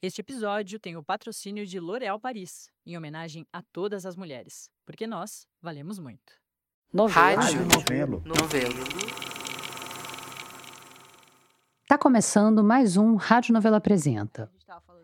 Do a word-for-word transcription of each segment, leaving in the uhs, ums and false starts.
Este episódio tem o patrocínio de L'Oréal Paris, em homenagem a todas as mulheres, porque nós valemos muito. Novelo. Rádio Novelo. Novelo. Tá começando mais um Rádio Novelo Apresenta.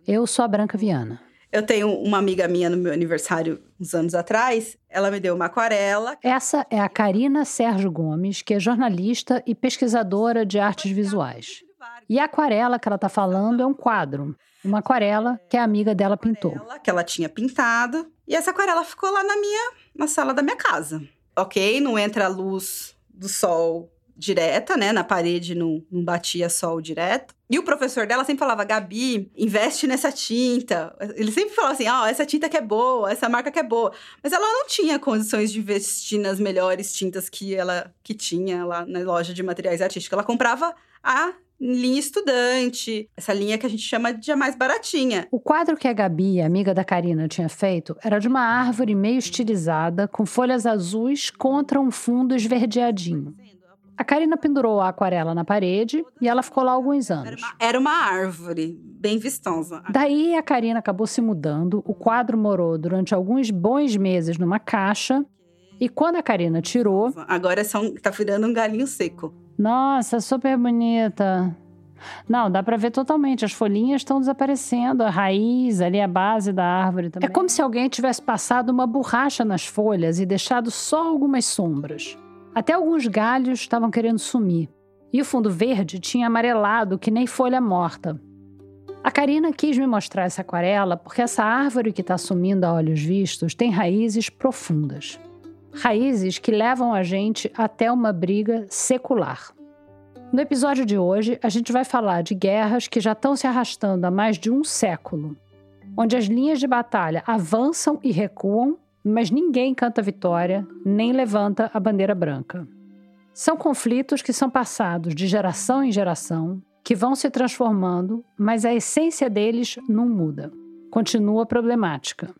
Eu sou a Branca Viana. Eu tenho uma amiga minha no meu aniversário, uns anos atrás, ela me deu uma aquarela. Essa é a Karina Sérgio Gomes, que é jornalista e pesquisadora de artes visuais. E a aquarela que ela está falando é um quadro, uma aquarela que a amiga dela pintou. Que ela tinha pintado, e essa aquarela ficou lá na, minha, na sala da minha casa. Ok, não entra a luz do sol direta, né? Na parede não, não batia sol direto. E o professor dela sempre falava, Gabi, investe nessa tinta. Ele sempre falava assim, ah, essa tinta que é boa, essa marca que é boa. Mas ela não tinha condições de investir nas melhores tintas que ela que tinha lá na loja de materiais artísticos. Ela comprava a linha estudante, essa linha que a gente chama de a mais baratinha. O quadro que a Gabi, amiga da Karina, tinha feito era de uma árvore meio estilizada, com folhas azuis contra um fundo esverdeadinho. A Karina pendurou a aquarela na parede e ela ficou lá alguns anos. Era uma, era uma árvore, bem vistosa. Daí a Karina acabou se mudando, o quadro morou durante alguns bons meses numa caixa e quando a Karina tirou... Agora é só um, tá virando um galinho seco. Nossa, super bonita. Não, dá pra ver totalmente, as folhinhas estão desaparecendo, a raiz ali, a base da árvore também. É como se alguém tivesse passado uma borracha nas folhas e deixado só algumas sombras. Até alguns galhos estavam querendo sumir. E o fundo verde tinha amarelado que nem folha morta. A Karina quis me mostrar essa aquarela porque essa árvore que está sumindo a olhos vistos tem raízes profundas. Raízes que levam a gente até uma briga secular. No episódio de hoje, a gente vai falar de guerras que já estão se arrastando há mais de um século, onde as linhas de batalha avançam e recuam, mas ninguém canta vitória, nem levanta a bandeira branca. São conflitos que são passados de geração em geração, que vão se transformando, mas a essência deles não muda. Continua problemática.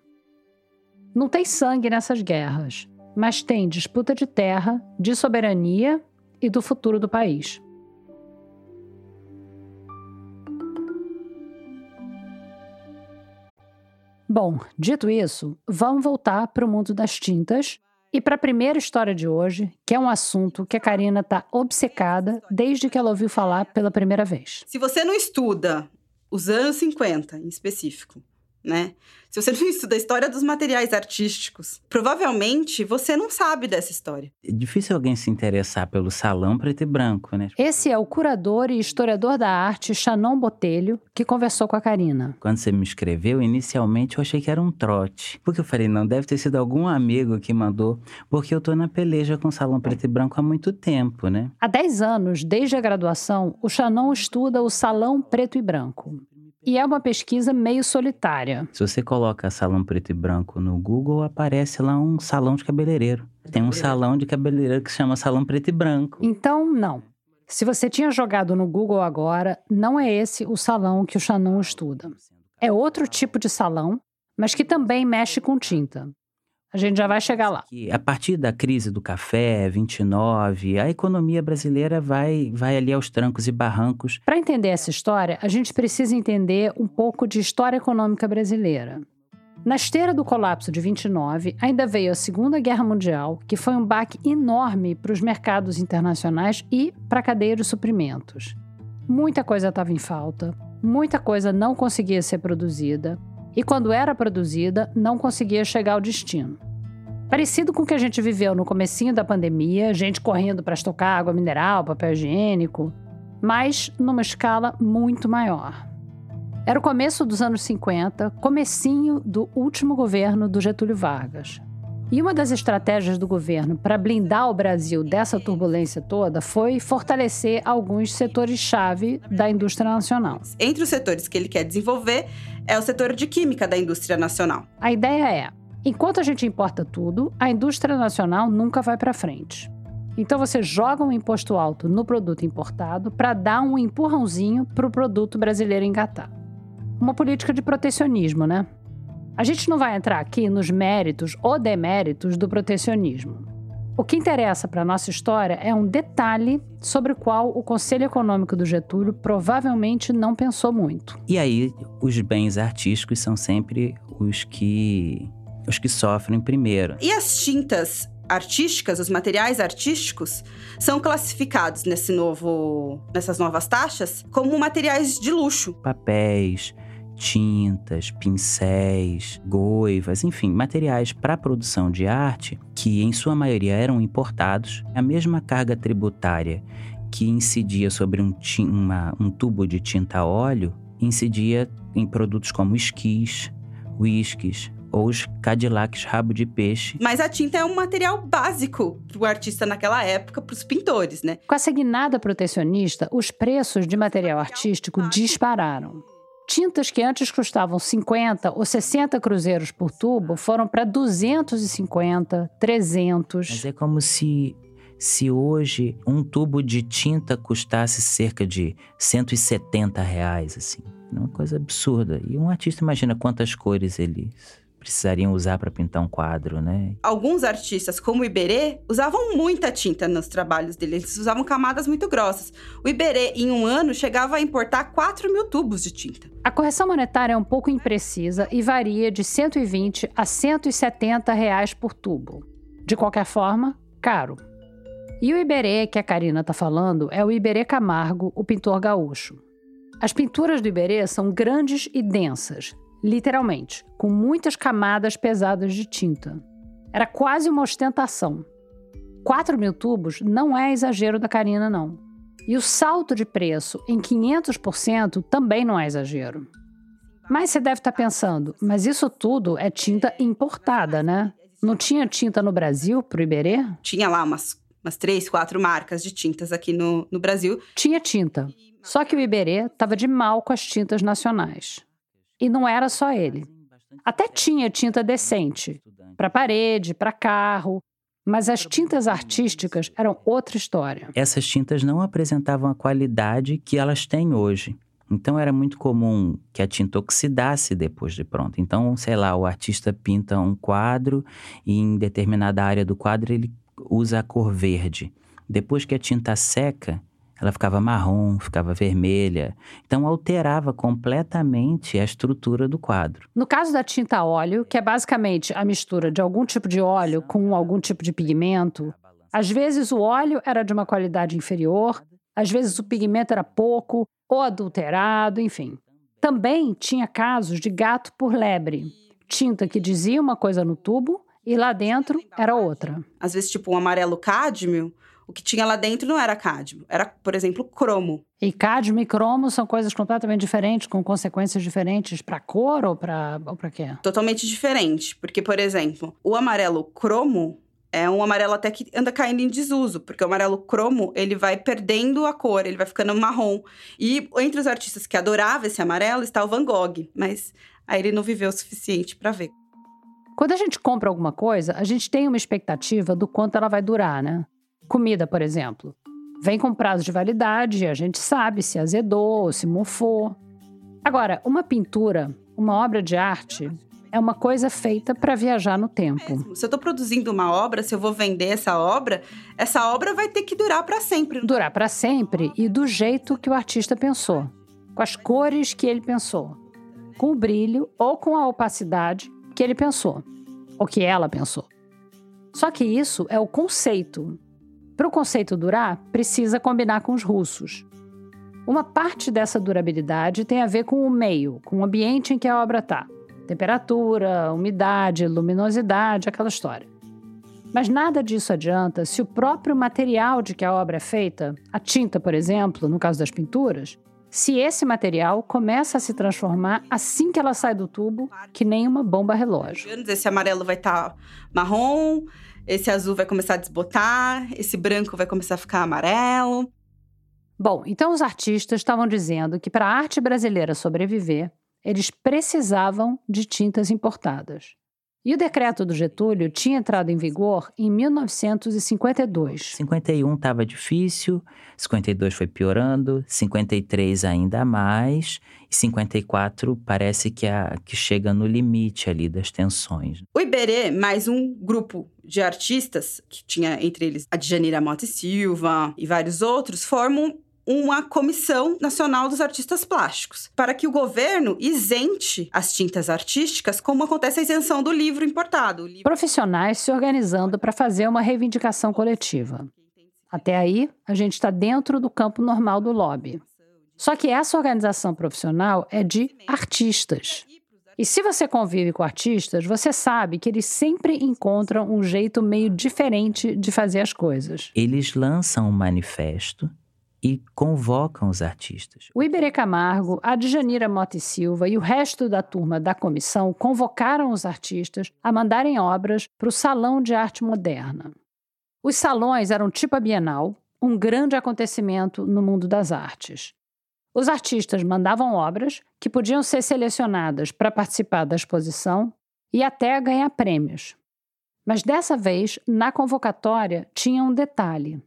Não tem sangue nessas guerras, mas tem disputa de terra, de soberania e do futuro do país. Bom, dito isso, vamos voltar para o mundo das tintas e para a primeira história de hoje, que é um assunto que a Karina está obcecada desde que ela ouviu falar pela primeira vez. Se você não estuda os anos cinquenta, em específico, né? Se você não estuda a história dos materiais artísticos, provavelmente você não sabe dessa história. É difícil alguém se interessar pelo salão preto e branco, né? Esse é o curador e historiador da arte, Xanon Botelho, que conversou com a Karina. Quando você me escreveu, inicialmente eu achei que era um trote. Porque eu falei, não, deve ter sido algum amigo que mandou, porque eu tô na peleja com o salão preto e branco há muito tempo, né? Há dez anos, desde a graduação, o Xanon estuda o salão preto e branco. E é uma pesquisa meio solitária. Se você coloca salão preto e branco no Google, aparece lá um salão de cabeleireiro. Tem um salão de cabeleireiro que se chama salão preto e branco. Então, não. Se você tinha jogado no Google agora, não é esse o salão que o Xanon estuda. É outro tipo de salão, mas que também mexe com tinta. A gente já vai chegar lá. A partir da crise do café, vinte e nove, a economia brasileira vai, vai ali aos trancos e barrancos. Para entender essa história, a gente precisa entender um pouco de história econômica brasileira. Na esteira do colapso de vinte e nove, ainda veio a Segunda Guerra Mundial, que foi um baque enorme para os mercados internacionais e para a cadeia de suprimentos. Muita coisa estava em falta, muita coisa não conseguia ser produzida, e quando era produzida, não conseguia chegar ao destino. Parecido com o que a gente viveu no comecinho da pandemia, gente correndo para estocar água mineral, papel higiênico, mas numa escala muito maior. Era o começo dos anos cinquenta, comecinho do último governo do Getúlio Vargas. E uma das estratégias do governo para blindar o Brasil dessa turbulência toda foi fortalecer alguns setores-chave da indústria nacional. Entre os setores que ele quer desenvolver é o setor de química da indústria nacional. A ideia é, enquanto a gente importa tudo, a indústria nacional nunca vai para frente. Então você joga um imposto alto no produto importado para dar um empurrãozinho para o produto brasileiro engatar. Uma política de protecionismo, né? A gente não vai entrar aqui nos méritos ou deméritos do protecionismo. O que interessa para a nossa história é um detalhe sobre o qual o Conselho Econômico do Getúlio provavelmente não pensou muito. E aí, os bens artísticos são sempre os que, os que sofrem primeiro. E as tintas artísticas, os materiais artísticos, são classificados nesse novo, nessas novas taxas como materiais de luxo. Papéis, tintas, pincéis, goivas, enfim, materiais para produção de arte que, em sua maioria, eram importados. A mesma carga tributária que incidia sobre um, tin- uma, um tubo de tinta a óleo incidia em produtos como esquis, uísques ou os Cadillacs rabo de peixe. Mas a tinta é um material básico para o artista naquela época, para os pintores, né? Com a guinada protecionista, os preços de material artístico dispararam. Tintas que antes custavam cinquenta ou sessenta cruzeiros por tubo foram para duzentos e cinquenta, trezentos. Mas é como se, se hoje um tubo de tinta custasse cerca de cento e setenta reais, assim. Uma coisa absurda. E um artista imagina quantas cores eles precisariam usar para pintar um quadro, né? Alguns artistas, como o Iberê, usavam muita tinta nos trabalhos dele. Eles usavam camadas muito grossas. O Iberê, em um ano, chegava a importar quatro mil tubos de tinta. A correção monetária é um pouco imprecisa e varia de cento e vinte a cento e setenta reais por tubo. De qualquer forma, caro. E o Iberê, que a Karina está falando, é o Iberê Camargo, o pintor gaúcho. As pinturas do Iberê são grandes e densas, literalmente, com muitas camadas pesadas de tinta. Era quase uma ostentação. quatro mil tubos não é exagero da Karina, não. E o salto de preço em quinhentos por cento também não é exagero. Mas você deve estar pensando, mas isso tudo é tinta importada, né? Não tinha tinta no Brasil pro Iberê? Tinha lá umas, umas três, quatro marcas de tintas aqui no, no Brasil. Tinha tinta. Só que o Iberê estava de mal com as tintas nacionais. E não era só ele. Até tinha tinta decente, para parede, para carro, mas as tintas artísticas eram outra história. Essas tintas não apresentavam a qualidade que elas têm hoje. Então era muito comum que a tinta oxidasse depois de pronta. Então, sei lá, o artista pinta um quadro e em determinada área do quadro ele usa a cor verde. Depois que a tinta seca, ela ficava marrom, ficava vermelha. Então, alterava completamente a estrutura do quadro. No caso da tinta a óleo, que é basicamente a mistura de algum tipo de óleo com algum tipo de pigmento, às vezes o óleo era de uma qualidade inferior, às vezes o pigmento era pouco, ou adulterado, enfim. Também tinha casos de gato por lebre. Tinta que dizia uma coisa no tubo e lá dentro era outra. Às vezes, tipo um amarelo cádmio, o que tinha lá dentro não era cádmio, era, por exemplo, cromo. E cádmio e cromo são coisas completamente diferentes, com consequências diferentes para cor ou para ou para quê? Totalmente diferente, porque, por exemplo, o amarelo cromo é um amarelo até que anda caindo em desuso, porque o amarelo cromo, ele vai perdendo a cor, ele vai ficando marrom. E entre os artistas que adoravam esse amarelo está o Van Gogh, mas aí ele não viveu o suficiente para ver. Quando a gente compra alguma coisa, a gente tem uma expectativa do quanto ela vai durar, né? Comida, por exemplo, vem com prazo de validade e a gente sabe se azedou ou se mofou. Agora, uma pintura, uma obra de arte, é uma coisa feita para viajar no tempo. Se eu estou produzindo uma obra, se eu vou vender essa obra, essa obra vai ter que durar para sempre. Durar para sempre e do jeito que o artista pensou, com as cores que ele pensou, com o brilho ou com a opacidade que ele pensou, ou que ela pensou. Só que isso é o conceito. Para o conceito durar, precisa combinar com os russos. Uma parte dessa durabilidade tem a ver com o meio, com o ambiente em que a obra está. Temperatura, umidade, luminosidade, aquela história. Mas nada disso adianta se o próprio material de que a obra é feita, a tinta, por exemplo, no caso das pinturas, se esse material começa a se transformar assim que ela sai do tubo, que nem uma bomba relógio. Esse amarelo vai estar marrom, esse azul vai começar a desbotar, esse branco vai começar a ficar amarelo. Bom, então os artistas estavam dizendo que para a arte brasileira sobreviver, eles precisavam de tintas importadas. E o decreto do Getúlio tinha entrado em vigor em mil novecentos e cinquenta e dois. cinquenta e um estava difícil, cinquenta e dois foi piorando, cinquenta e três ainda mais, e cinquenta e quatro parece que, a, que chega no limite ali das tensões. O Iberê, mais um grupo de artistas, que tinha entre eles a Djanira Mota e Silva e vários outros, formam uma Comissão Nacional dos Artistas Plásticos, para que o governo isente as tintas artísticas, como acontece a isenção do livro importado. Livro... Profissionais se organizando para fazer uma reivindicação coletiva. Até aí, a gente está dentro do campo normal do lobby. Só que essa organização profissional é de artistas. E se você convive com artistas, você sabe que eles sempre encontram um jeito meio diferente de fazer as coisas. Eles lançam um manifesto e convocam os artistas. O Iberê Camargo, a Djanira Mota e Silva e o resto da turma da comissão convocaram os artistas a mandarem obras para o Salão de Arte Moderna. Os salões eram tipo a Bienal, um grande acontecimento no mundo das artes. Os artistas mandavam obras que podiam ser selecionadas para participar da exposição e até ganhar prêmios. Mas dessa vez, na convocatória, tinha um detalhe.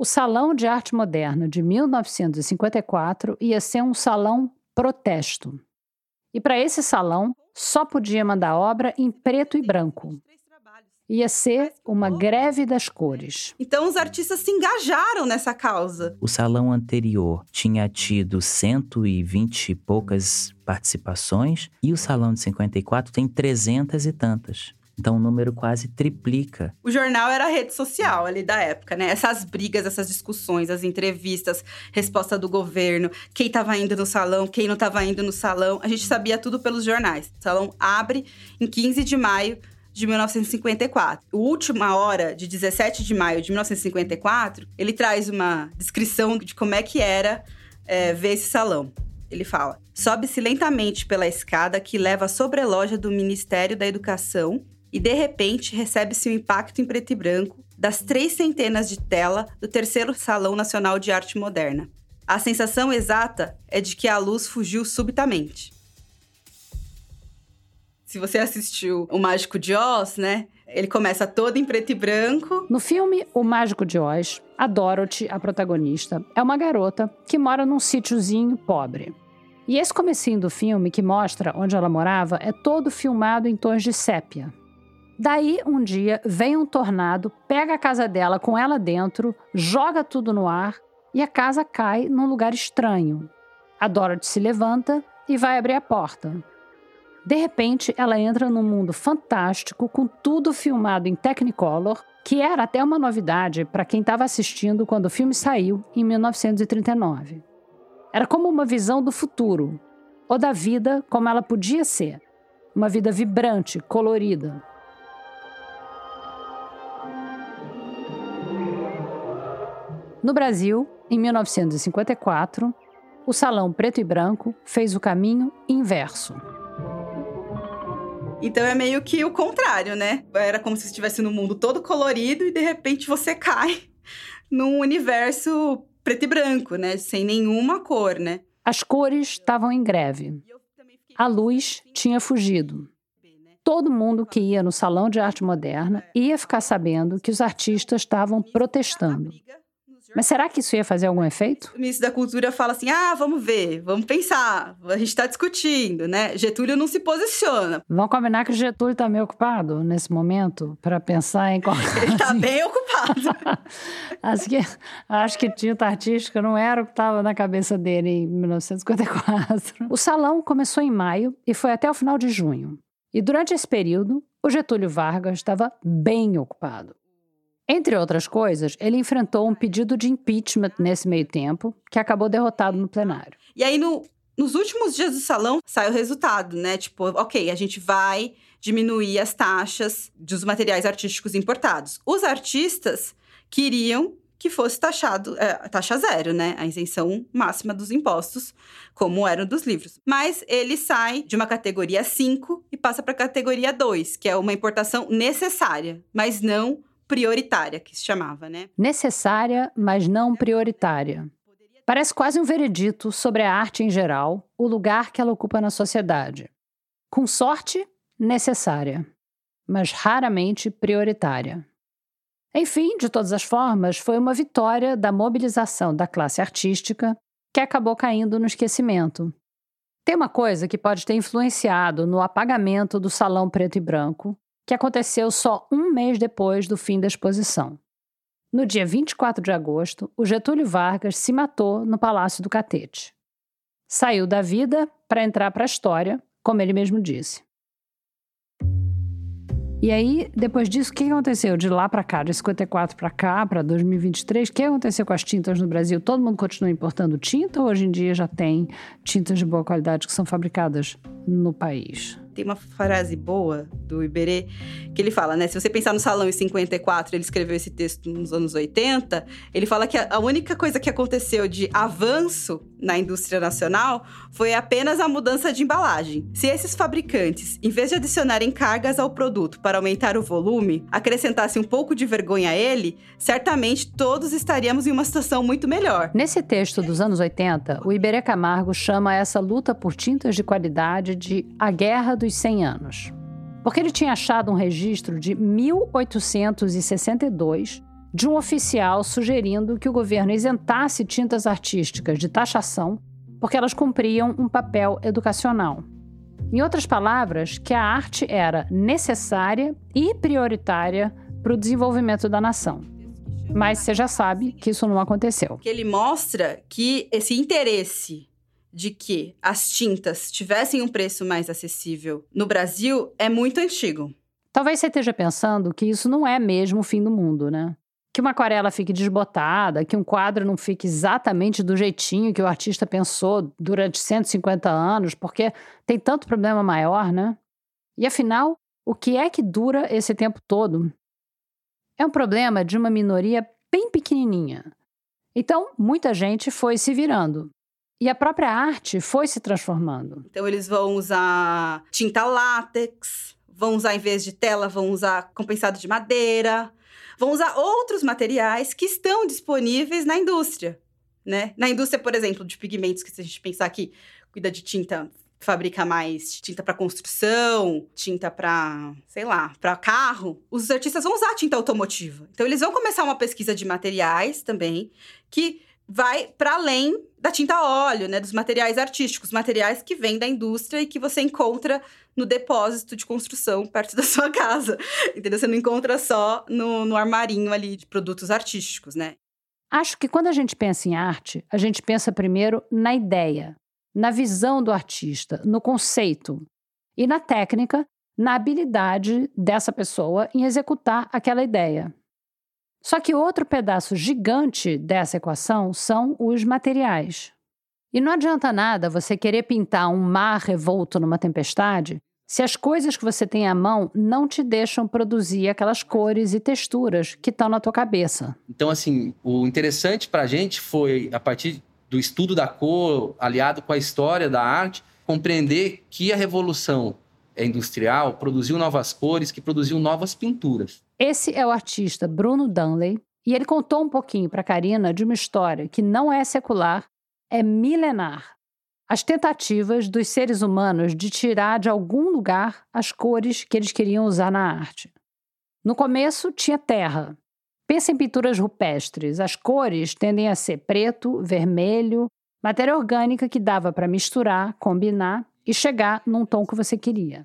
O Salão de Arte Moderna de mil novecentos e cinquenta e quatro ia ser um salão protesto. E para esse salão, só podia mandar obra em preto e branco. Ia ser uma greve das cores. Então os artistas se engajaram nessa causa. O salão anterior tinha tido cento e vinte e poucas participações e o salão de cinquenta e quatro tem trezentas e tantas. Então o número quase triplica. O jornal era a rede social ali da época, né? Essas brigas, essas discussões, as entrevistas, resposta do governo, quem estava indo no salão, quem não estava indo no salão. A gente sabia tudo pelos jornais. O salão abre em quinze de maio de mil novecentos e cinquenta e quatro. O Última Hora, de dezessete de maio de mil novecentos e cinquenta e quatro, ele traz uma descrição de como é que era é, ver esse salão. Ele fala: sobe-se lentamente pela escada que leva à sobreloja do Ministério da Educação e, de repente, recebe-se o impacto em preto e branco das três centenas de tela do terceiro Salão Nacional de Arte Moderna. A sensação exata é de que a luz fugiu subitamente. Se você assistiu O Mágico de Oz, né? Ele começa todo em preto e branco. No filme O Mágico de Oz, a Dorothy, a protagonista, é uma garota que mora num sítiozinho pobre. E esse comecinho do filme, que mostra onde ela morava, é todo filmado em tons de sépia. Daí, um dia, vem um tornado, pega a casa dela com ela dentro, joga tudo no ar e a casa cai num lugar estranho. A Dorothy se levanta e vai abrir a porta. De repente, ela entra num mundo fantástico, com tudo filmado em Technicolor, que era até uma novidade para quem estava assistindo quando o filme saiu, em mil novecentos e trinta e nove. Era como uma visão do futuro, ou da vida como ela podia ser. Uma vida vibrante, colorida. No Brasil, em mil novecentos e cinquenta e quatro, o Salão Preto e Branco fez o caminho inverso. Então é meio que o contrário, né? Era como se estivesse no mundo todo colorido e, de repente, você cai num universo preto e branco, né? Sem nenhuma cor, né? As cores estavam em greve. A luz tinha fugido. Todo mundo que ia no Salão de Arte Moderna ia ficar sabendo que os artistas estavam protestando. Mas será que isso ia fazer algum efeito? O ministro da Cultura fala assim: ah, vamos ver, vamos pensar, a gente está discutindo, né? Getúlio não se posiciona. Vamos combinar que o Getúlio está meio ocupado nesse momento para pensar em qualquer coisa. Ele está bem ocupado. acho, que, acho que tinta artística não era o que estava na cabeça dele em mil novecentos e cinquenta e quatro. O salão começou em maio e foi até o final de junho. E durante esse período, o Getúlio Vargas estava bem ocupado. Entre outras coisas, ele enfrentou um pedido de impeachment nesse meio tempo, que acabou derrotado no plenário. E aí, no, nos últimos dias do salão, sai o resultado, né? Tipo, ok, a gente vai diminuir as taxas dos materiais artísticos importados. Os artistas queriam que fosse taxado, é, taxa zero, né? A isenção máxima dos impostos, como eram dos livros. Mas ele sai de uma categoria cinco e passa para a categoria dois, que é uma importação necessária, mas não prioritária, que se chamava, né? Necessária, mas não prioritária. Parece quase um veredito sobre a arte em geral, o lugar que ela ocupa na sociedade. Com sorte, necessária. mas raramente prioritária. Enfim, de todas as formas, foi uma vitória da mobilização da classe artística que acabou caindo no esquecimento. Tem uma coisa que pode ter influenciado no apagamento do Salão Preto e Branco, que aconteceu só um mês depois do fim da exposição. No dia vinte e quatro de agosto, o Getúlio Vargas se matou no Palácio do Catete. Saiu da vida para entrar para a história, como ele mesmo disse. E aí, depois disso, o que aconteceu? De lá para cá, de cinquenta e quatro para cá, para dois mil e vinte e três, o que aconteceu com as tintas no Brasil? Todo mundo continua importando tinta ou hoje em dia já tem tintas de boa qualidade que são fabricadas no país? Tem uma frase boa do Iberê que ele fala, né? Se você pensar no Salão em cinquenta e quatro, ele escreveu esse texto nos anos oitenta, ele fala que a única coisa que aconteceu de avanço na indústria nacional foi apenas a mudança de embalagem. Se esses fabricantes, em vez de adicionarem cargas ao produto para aumentar o volume, acrescentassem um pouco de vergonha a ele, certamente todos estaríamos em uma situação muito melhor. Nesse texto dos anos oitenta, o Iberê Camargo chama essa luta por tintas de qualidade de a Guerra dos cem anos, porque ele tinha achado um registro de mil oitocentos e sessenta e dois de um oficial sugerindo que o governo isentasse tintas artísticas de taxação porque elas cumpriam um papel educacional. Em outras palavras, que a arte era necessária e prioritária para o desenvolvimento da nação. Mas você já sabe que isso não aconteceu. Ele mostra que esse interesse de que as tintas tivessem um preço mais acessível no Brasil é muito antigo. Talvez você esteja pensando que isso não é mesmo o fim do mundo, né? Que uma aquarela fique desbotada, que um quadro não fique exatamente do jeitinho que o artista pensou durante cento e cinquenta anos, porque tem tanto problema maior, né? E afinal, o que é que dura esse tempo todo? É um problema de uma minoria bem pequenininha. Então, muita gente foi se virando. E a própria arte foi se transformando. Então eles vão usar tinta látex, vão usar em vez de tela, vão usar compensado de madeira, vão usar outros materiais que estão disponíveis na indústria, né? Na indústria, por exemplo, de pigmentos, que se a gente pensar que cuida de tinta, fabrica mais tinta para construção, tinta para, sei lá, para carro, os artistas vão usar tinta automotiva. Então eles vão começar uma pesquisa de materiais também que vai para além da tinta a óleo, né, dos materiais artísticos, materiais que vêm da indústria e que você encontra no depósito de construção perto da sua casa, entendeu? Você não encontra só no, no armarinho ali de produtos artísticos, né? Acho que quando a gente pensa em arte, a gente pensa primeiro na ideia, na visão do artista, no conceito e na técnica, na habilidade dessa pessoa em executar aquela ideia. Só que outro pedaço gigante dessa equação são os materiais. E não adianta nada você querer pintar um mar revolto numa tempestade se as coisas que você tem à mão não te deixam produzir aquelas cores e texturas que estão na tua cabeça. Então, assim, o interessante pra gente foi, a partir do estudo da cor, aliado com a história da arte, compreender que a revolução industrial produziu novas cores, que produziu novas pinturas. Esse é o artista Bruno Dunley, e ele contou um pouquinho para Karina de uma história que não é secular, é milenar. As tentativas dos seres humanos de tirar de algum lugar as cores que eles queriam usar na arte. No começo, tinha terra. Pensa em pinturas rupestres. As cores tendem a ser preto, vermelho, matéria orgânica que dava para misturar, combinar e chegar num tom que você queria.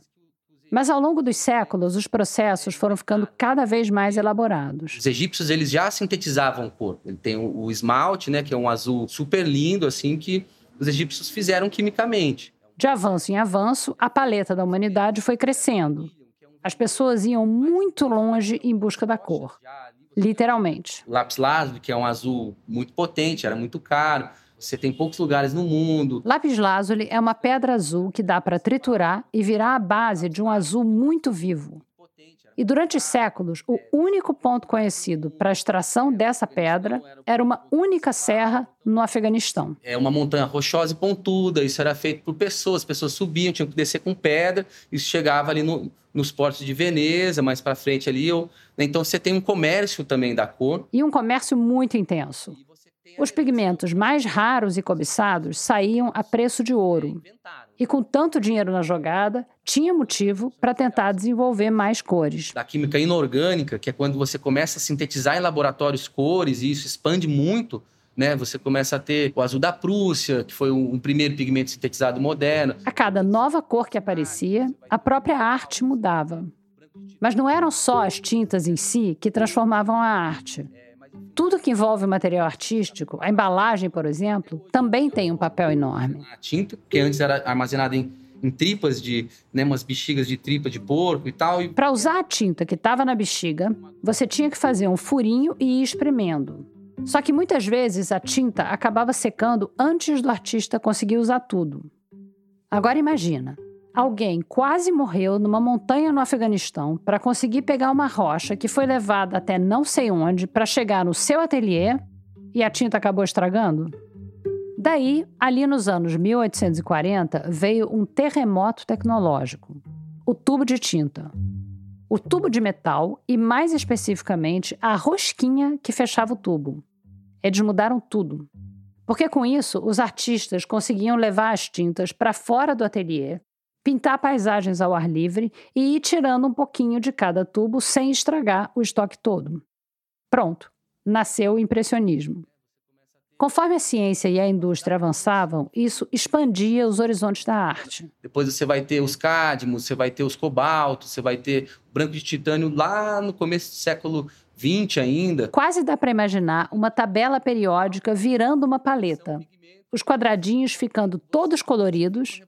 Mas ao longo dos séculos, os processos foram ficando cada vez mais elaborados. Os egípcios, eles já sintetizavam cor. Ele tem o esmalte, né, que é um azul super lindo, assim, que os egípcios fizeram quimicamente. De avanço em avanço, a paleta da humanidade foi crescendo. As pessoas iam muito longe em busca da cor, literalmente. O lápis-lazúli, que é um azul muito potente, era muito caro. Você tem poucos lugares no mundo. Lápis-lazúli é uma pedra azul que dá para triturar e virar a base de um azul muito vivo. E durante séculos, o único ponto conhecido para a extração dessa pedra era uma única serra no Afeganistão. É uma montanha rochosa e pontuda, isso era feito por pessoas, as pessoas subiam, tinham que descer com pedra, isso chegava ali no, nos portos de Veneza, mais para frente ali. Ou, então você tem um comércio também da cor. E um comércio muito intenso. Os pigmentos mais raros e cobiçados saíam a preço de ouro. E E com tanto dinheiro na jogada, tinha motivo para tentar desenvolver mais cores. Da química inorgânica, que é quando você começa a sintetizar em laboratórios cores, e isso expande muito, né? Você começa a ter o azul da Prússia, que foi um primeiro pigmento sintetizado moderno. A cada nova cor que aparecia, a própria arte mudava. Mas não eram só as tintas em si que transformavam a arte. Tudo que envolve o material artístico, a embalagem, por exemplo, também tem um papel enorme. A tinta, que antes era armazenada em, em tripas, de, né, umas bexigas de tripa de porco e tal. E... Para usar a tinta que estava na bexiga, você tinha que fazer um furinho e ir espremendo. Só que muitas vezes a tinta acabava secando antes do artista conseguir usar tudo. Agora imagina, alguém quase morreu numa montanha no Afeganistão para conseguir pegar uma rocha que foi levada até não sei onde para chegar no seu ateliê e a tinta acabou estragando? Daí, ali nos anos mil oitocentos e quarenta, veio um terremoto tecnológico, o tubo de tinta, o tubo de metal e, mais especificamente, a rosquinha que fechava o tubo. Eles mudaram tudo. Porque com isso, os artistas conseguiam levar as tintas para fora do ateliê, pintar paisagens ao ar livre e ir tirando um pouquinho de cada tubo sem estragar o estoque todo. Pronto, nasceu o impressionismo. Conforme a ciência e a indústria avançavam, isso expandia os horizontes da arte. Depois você vai ter os cádmos, você vai ter os cobaltos, você vai ter o branco de titânio lá no começo do século vinte ainda. Quase dá para imaginar uma tabela periódica virando uma paleta, os quadradinhos ficando todos coloridos,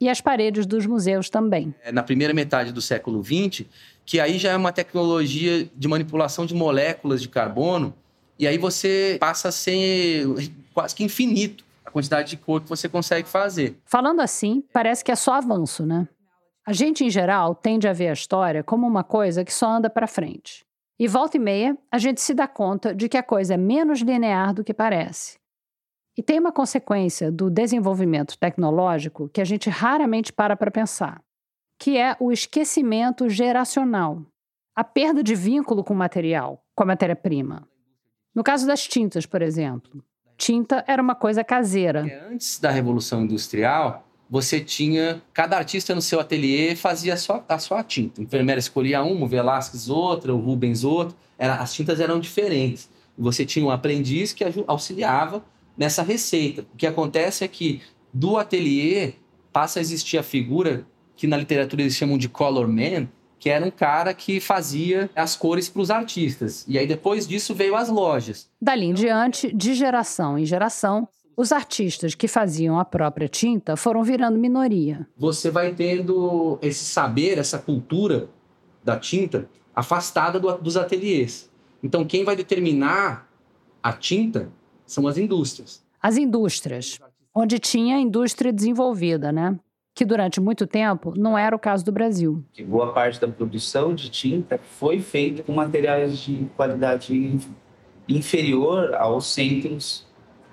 e as paredes dos museus também. É na primeira metade do século vinte, que aí já é uma tecnologia de manipulação de moléculas de carbono, e aí você passa a ser quase que infinito a quantidade de cor que você consegue fazer. Falando assim, parece que é só avanço, né? A gente, em geral, tende a ver a história como uma coisa que só anda para frente. E volta e meia, a gente se dá conta de que a coisa é menos linear do que parece. E tem uma consequência do desenvolvimento tecnológico que a gente raramente para para pensar, que é o esquecimento geracional, a perda de vínculo com o material, com a matéria-prima. No caso das tintas, por exemplo, tinta era uma coisa caseira. Antes da Revolução Industrial, você tinha... Cada artista no seu ateliê fazia a sua, a sua tinta. A enfermeira escolhia uma, o Velázquez outra, o Rubens outra. Era, as tintas eram diferentes. Você tinha um aprendiz que auxiliava nessa receita. O que acontece é que do ateliê passa a existir a figura que na literatura eles chamam de color man, que era um cara que fazia as cores para os artistas. E aí depois disso veio as lojas. Dali em diante, de geração em geração, os artistas que faziam a própria tinta foram virando minoria. Você vai tendo esse saber, essa cultura da tinta afastada do, dos ateliês. Então quem vai determinar a tinta são as indústrias. As indústrias, onde tinha indústria desenvolvida, né? Que durante muito tempo não era o caso do Brasil. Boa parte da produção de tinta foi feita com materiais de qualidade inferior aos centros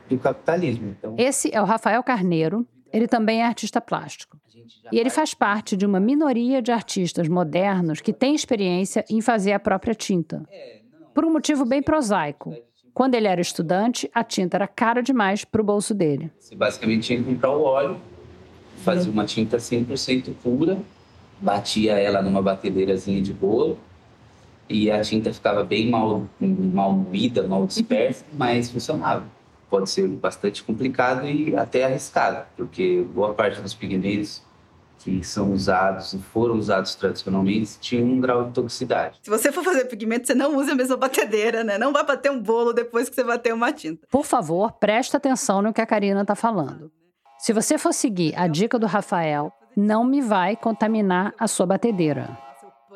do capitalismo. Então... Esse é o Rafael Carneiro, ele também é artista plástico. E ele faz parte de uma minoria de artistas modernos que tem experiência em fazer a própria tinta. Por um motivo bem prosaico. Quando ele era estudante, a tinta era cara demais para o bolso dele. Você basicamente tinha que comprar o óleo, fazia uma tinta cem por cento pura, batia ela numa batedeirazinha de bolo e a tinta ficava bem mal, mal moída, mal dispersa, mas funcionava. Pode ser bastante complicado e até arriscado, porque boa parte dos pigmentos que são usados e foram usados tradicionalmente, tinha um grau de toxicidade. Se você for fazer pigmento, você não usa a mesma batedeira, né? Não vai bater um bolo depois que você bater uma tinta. Por favor, presta atenção no que a Karina está falando. Se você for seguir a dica do Rafael, não me vai contaminar a sua batedeira.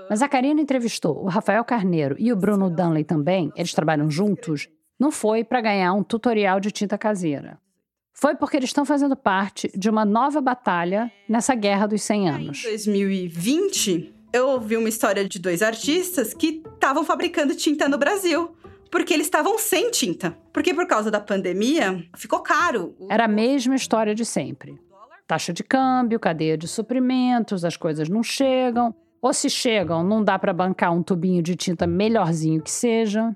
Mas a Karina entrevistou o Rafael Carneiro e o Bruno Dunley também, eles trabalham juntos, não foi para ganhar um tutorial de tinta caseira. Foi porque eles estão fazendo parte de uma nova batalha nessa guerra dos cem anos. Em dois mil e vinte, eu ouvi uma história de dois artistas que estavam fabricando tinta no Brasil, porque eles estavam sem tinta. Porque por causa da pandemia, ficou caro. Era a mesma história de sempre. Taxa de câmbio, cadeia de suprimentos, as coisas não chegam. Ou se chegam, não dá para bancar um tubinho de tinta melhorzinho que seja.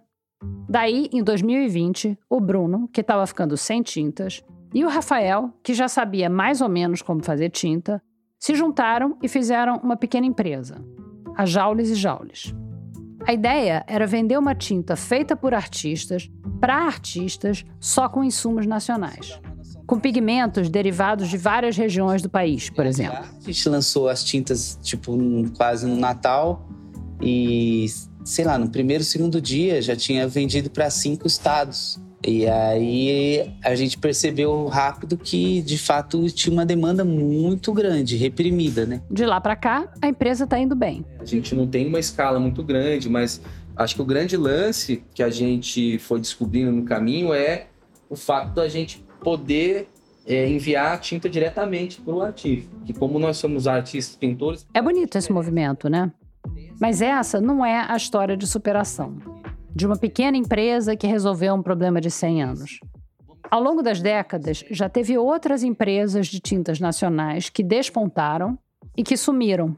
Daí, em dois mil e vinte, o Bruno, que estava ficando sem tintas, e o Rafael, que já sabia mais ou menos como fazer tinta, se juntaram e fizeram uma pequena empresa, a Jaules e Jaules. A ideia era vender uma tinta feita por artistas, para artistas, só com insumos nacionais, com pigmentos derivados de várias regiões do país, por exemplo. A gente lançou as tintas tipo, quase no Natal e, sei lá, no primeiro, segundo dia já tinha vendido para cinco estados. E aí a gente percebeu rápido que, de fato, tinha uma demanda muito grande, reprimida, né? De lá para cá, a empresa está indo bem. A gente não tem uma escala muito grande, mas acho que o grande lance que a gente foi descobrindo no caminho é o fato da gente poder é, enviar a tinta diretamente para o artista. Que como nós somos artistas, pintores... É bonito esse movimento, né? Mas essa não é a história de superação de uma pequena empresa que resolveu um problema de cem anos. Ao longo das décadas, já teve outras empresas de tintas nacionais que despontaram e que sumiram.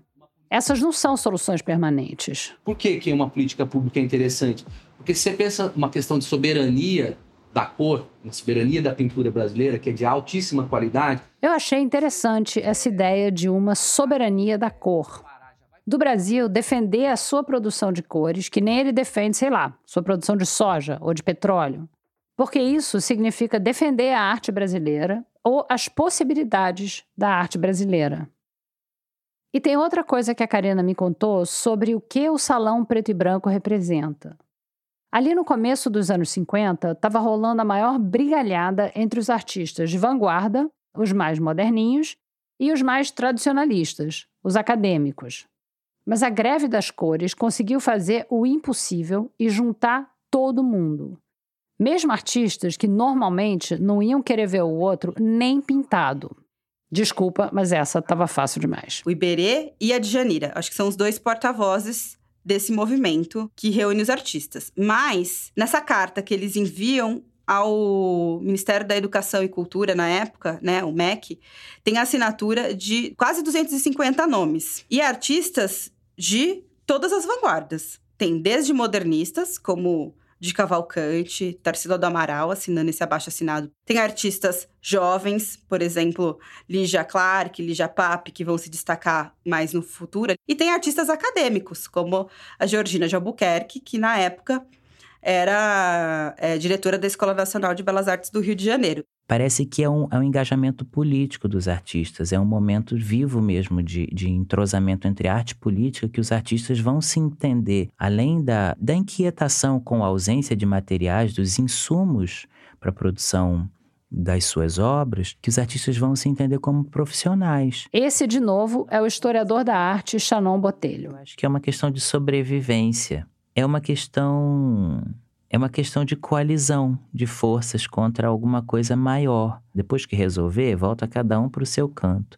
Essas não são soluções permanentes. Por que que uma política pública é interessante? Porque se você pensa uma questão de soberania da cor, uma soberania da pintura brasileira, que é de altíssima qualidade... Eu achei interessante essa ideia de uma soberania da cor. Do Brasil defender a sua produção de cores, que nem ele defende, sei lá, sua produção de soja ou de petróleo. Porque isso significa defender a arte brasileira ou as possibilidades da arte brasileira. E tem outra coisa que a Karina me contou sobre o que o Salão Preto e Branco representa. Ali no começo dos anos cinquenta, estava rolando a maior brigalhada entre os artistas de vanguarda, os mais moderninhos, e os mais tradicionalistas, os acadêmicos. Mas a greve das cores conseguiu fazer o impossível e juntar todo mundo. Mesmo artistas que normalmente não iam querer ver o outro nem pintado. Desculpa, mas essa estava fácil demais. O Iberê e a Djanira, acho que são os dois porta-vozes desse movimento que reúne os artistas. Mas, nessa carta que eles enviam ao Ministério da Educação e Cultura, na época, né, o M E C, tem a assinatura de quase duzentos e cinquenta nomes. E artistas de todas as vanguardas. Tem desde modernistas, como de Cavalcante, Tarsila do Amaral, assinando esse abaixo-assinado. Tem artistas jovens, por exemplo, Lígia Clark, Lígia Pape, que vão se destacar mais no futuro. E tem artistas acadêmicos, como a Georgina de Albuquerque, que na época... era é, diretora da Escola Nacional de Belas Artes do Rio de Janeiro. Parece que é um, é um engajamento político dos artistas, é um momento vivo mesmo de, de entrosamento entre arte e política que os artistas vão se entender, além da, da inquietação com a ausência de materiais, dos insumos para a produção das suas obras, que os artistas vão se entender como profissionais. Esse, de novo, é o historiador da arte Xanon Botelho. Eu acho que é uma questão de sobrevivência. É uma questão, é uma questão de coalizão de forças contra alguma coisa maior. Depois que resolver, volta cada um para o seu canto.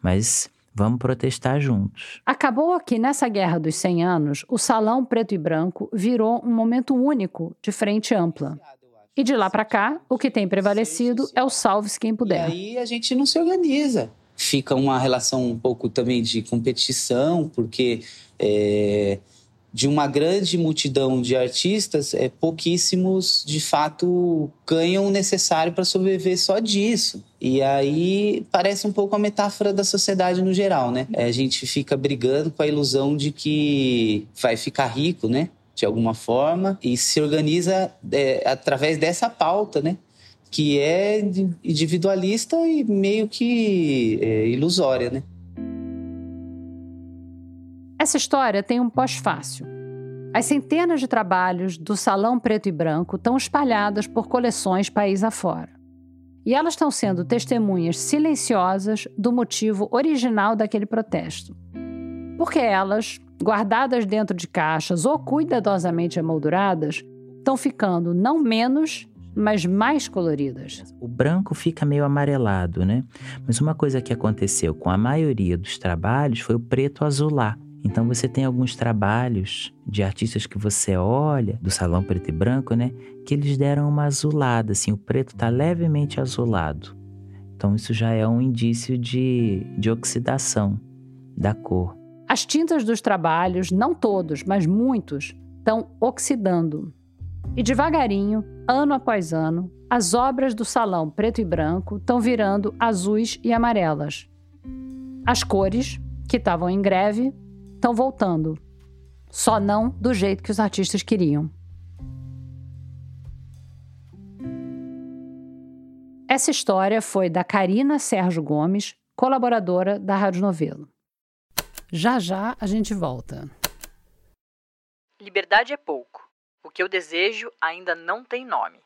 Mas vamos protestar juntos. Acabou aqui nessa guerra dos cem anos, o Salão Preto e Branco virou um momento único de frente ampla. E de lá para cá, o que tem prevalecido é o salve-se quem puder. E aí a gente não se organiza. Fica uma relação um pouco também de competição, porque... é... de uma grande multidão de artistas, é, pouquíssimos, de fato, ganham o necessário para sobreviver só disso. E aí parece um pouco a metáfora da sociedade no geral, né? É, a gente fica brigando com a ilusão de que vai ficar rico, né? De alguma forma, e se organiza é, através dessa pauta, né? Que é individualista e meio que é, ilusória, né? Essa história tem um pós-fácil. As centenas de trabalhos do Salão Preto e Branco estão espalhadas por coleções país afora. E elas estão sendo testemunhas silenciosas do motivo original daquele protesto. Porque elas, guardadas dentro de caixas ou cuidadosamente emolduradas, estão ficando não menos, mas mais coloridas. O branco fica meio amarelado, né? Mas uma coisa que aconteceu com a maioria dos trabalhos foi o preto azular. Então, você tem alguns trabalhos de artistas que você olha, do Salão Preto e Branco, né? Que eles deram uma azulada, assim, o preto está levemente azulado. Então, isso já é um indício de, de oxidação da cor. As tintas dos trabalhos, não todos, mas muitos, estão oxidando. E devagarinho, ano após ano, as obras do salão preto e branco estão virando azuis e amarelas. As cores, que estavam em greve, estão voltando. Só não do jeito que os artistas queriam. Essa história foi da Karina Sérgio Gomes, colaboradora da Rádio Novelo. Já já a gente volta. Liberdade é pouco. O que eu desejo ainda não tem nome.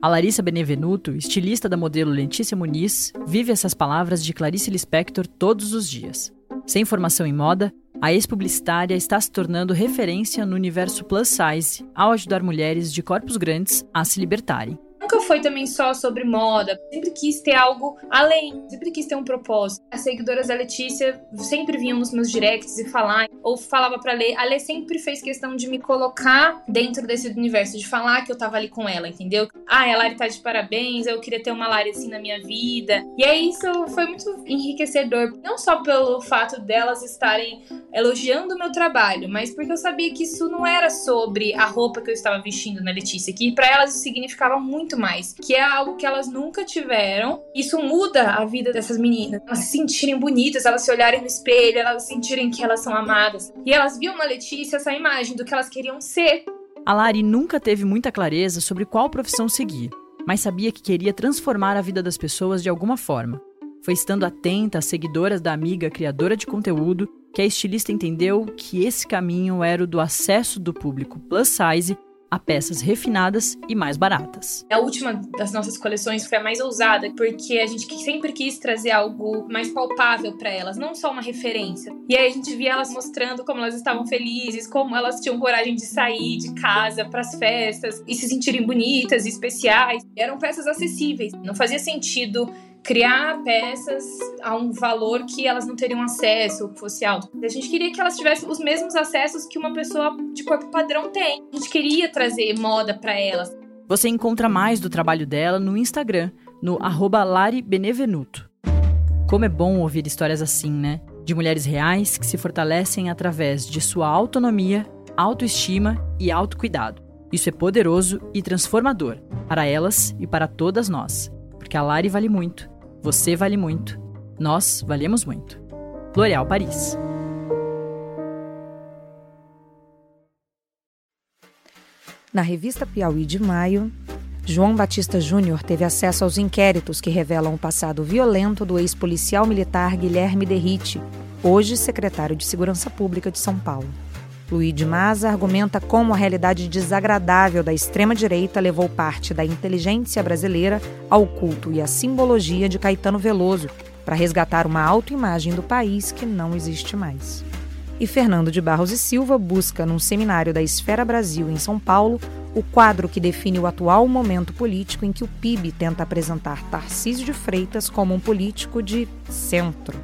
A Larissa Benevenuto, estilista da modelo Letícia Muniz, vive essas palavras de Clarice Lispector todos os dias. Sem formação em moda, a ex-publicitária está se tornando referência no universo plus size ao ajudar mulheres de corpos grandes a se libertarem. Nunca foi também só sobre moda, sempre quis ter algo além, sempre quis ter um propósito. As seguidoras da Letícia sempre vinham nos meus directs e falar, ou falava pra Lê, a Lê sempre fez questão de me colocar dentro desse universo, de falar que eu tava ali com ela, entendeu? Ah, a Lari tá de parabéns, eu queria ter uma Lari assim na minha vida. E aí isso foi muito enriquecedor, não só pelo fato delas estarem elogiando o meu trabalho, mas porque eu sabia que isso não era sobre a roupa que eu estava vestindo na Letícia, que pra elas isso significava muito mais, que é algo que elas nunca tiveram. Isso muda a vida dessas meninas, elas se sentirem bonitas, elas se olharem no espelho, elas sentirem que elas são amadas, e elas viam na Letícia essa imagem do que elas queriam ser. A Lari nunca teve muita clareza sobre qual profissão seguir, mas sabia que queria transformar a vida das pessoas de alguma forma. Foi estando atenta às seguidoras da amiga criadora de conteúdo que a estilista entendeu que esse caminho era o do acesso do público plus size a peças refinadas e mais baratas. A última das nossas coleções foi a mais ousada, porque a gente sempre quis trazer algo mais palpável para elas, não só uma referência. E aí a gente via elas mostrando como elas estavam felizes, como elas tinham coragem de sair de casa para as festas e se sentirem bonitas e especiais. Eram peças acessíveis, não fazia sentido criar peças a um valor que elas não teriam acesso, que fosse alto. A gente queria que elas tivessem os mesmos acessos que uma pessoa de corpo padrão tem. A gente queria trazer moda para elas. Você encontra mais do trabalho dela no Instagram, no arroba Lari Benevenuto. Como é bom ouvir histórias assim, né? De mulheres reais que se fortalecem através de sua autonomia, autoestima e autocuidado. Isso é poderoso e transformador para elas e para todas nós. Porque a Lari vale muito. Você vale muito. Nós valemos muito. L'Oréal Paris. Na revista Piauí de maio, João Batista Júnior teve acesso aos inquéritos que revelam o passado violento do ex-policial militar Guilherme Derrite, hoje secretário de Segurança Pública de São Paulo. Luiz de Maza argumenta como a realidade desagradável da extrema-direita levou parte da inteligência brasileira ao culto e à simbologia de Caetano Veloso, para resgatar uma autoimagem do país que não existe mais. E Fernando de Barros e Silva busca, num seminário da Esfera Brasil em São Paulo, o quadro que define o atual momento político em que o P I B tenta apresentar Tarcísio de Freitas como um político de centro.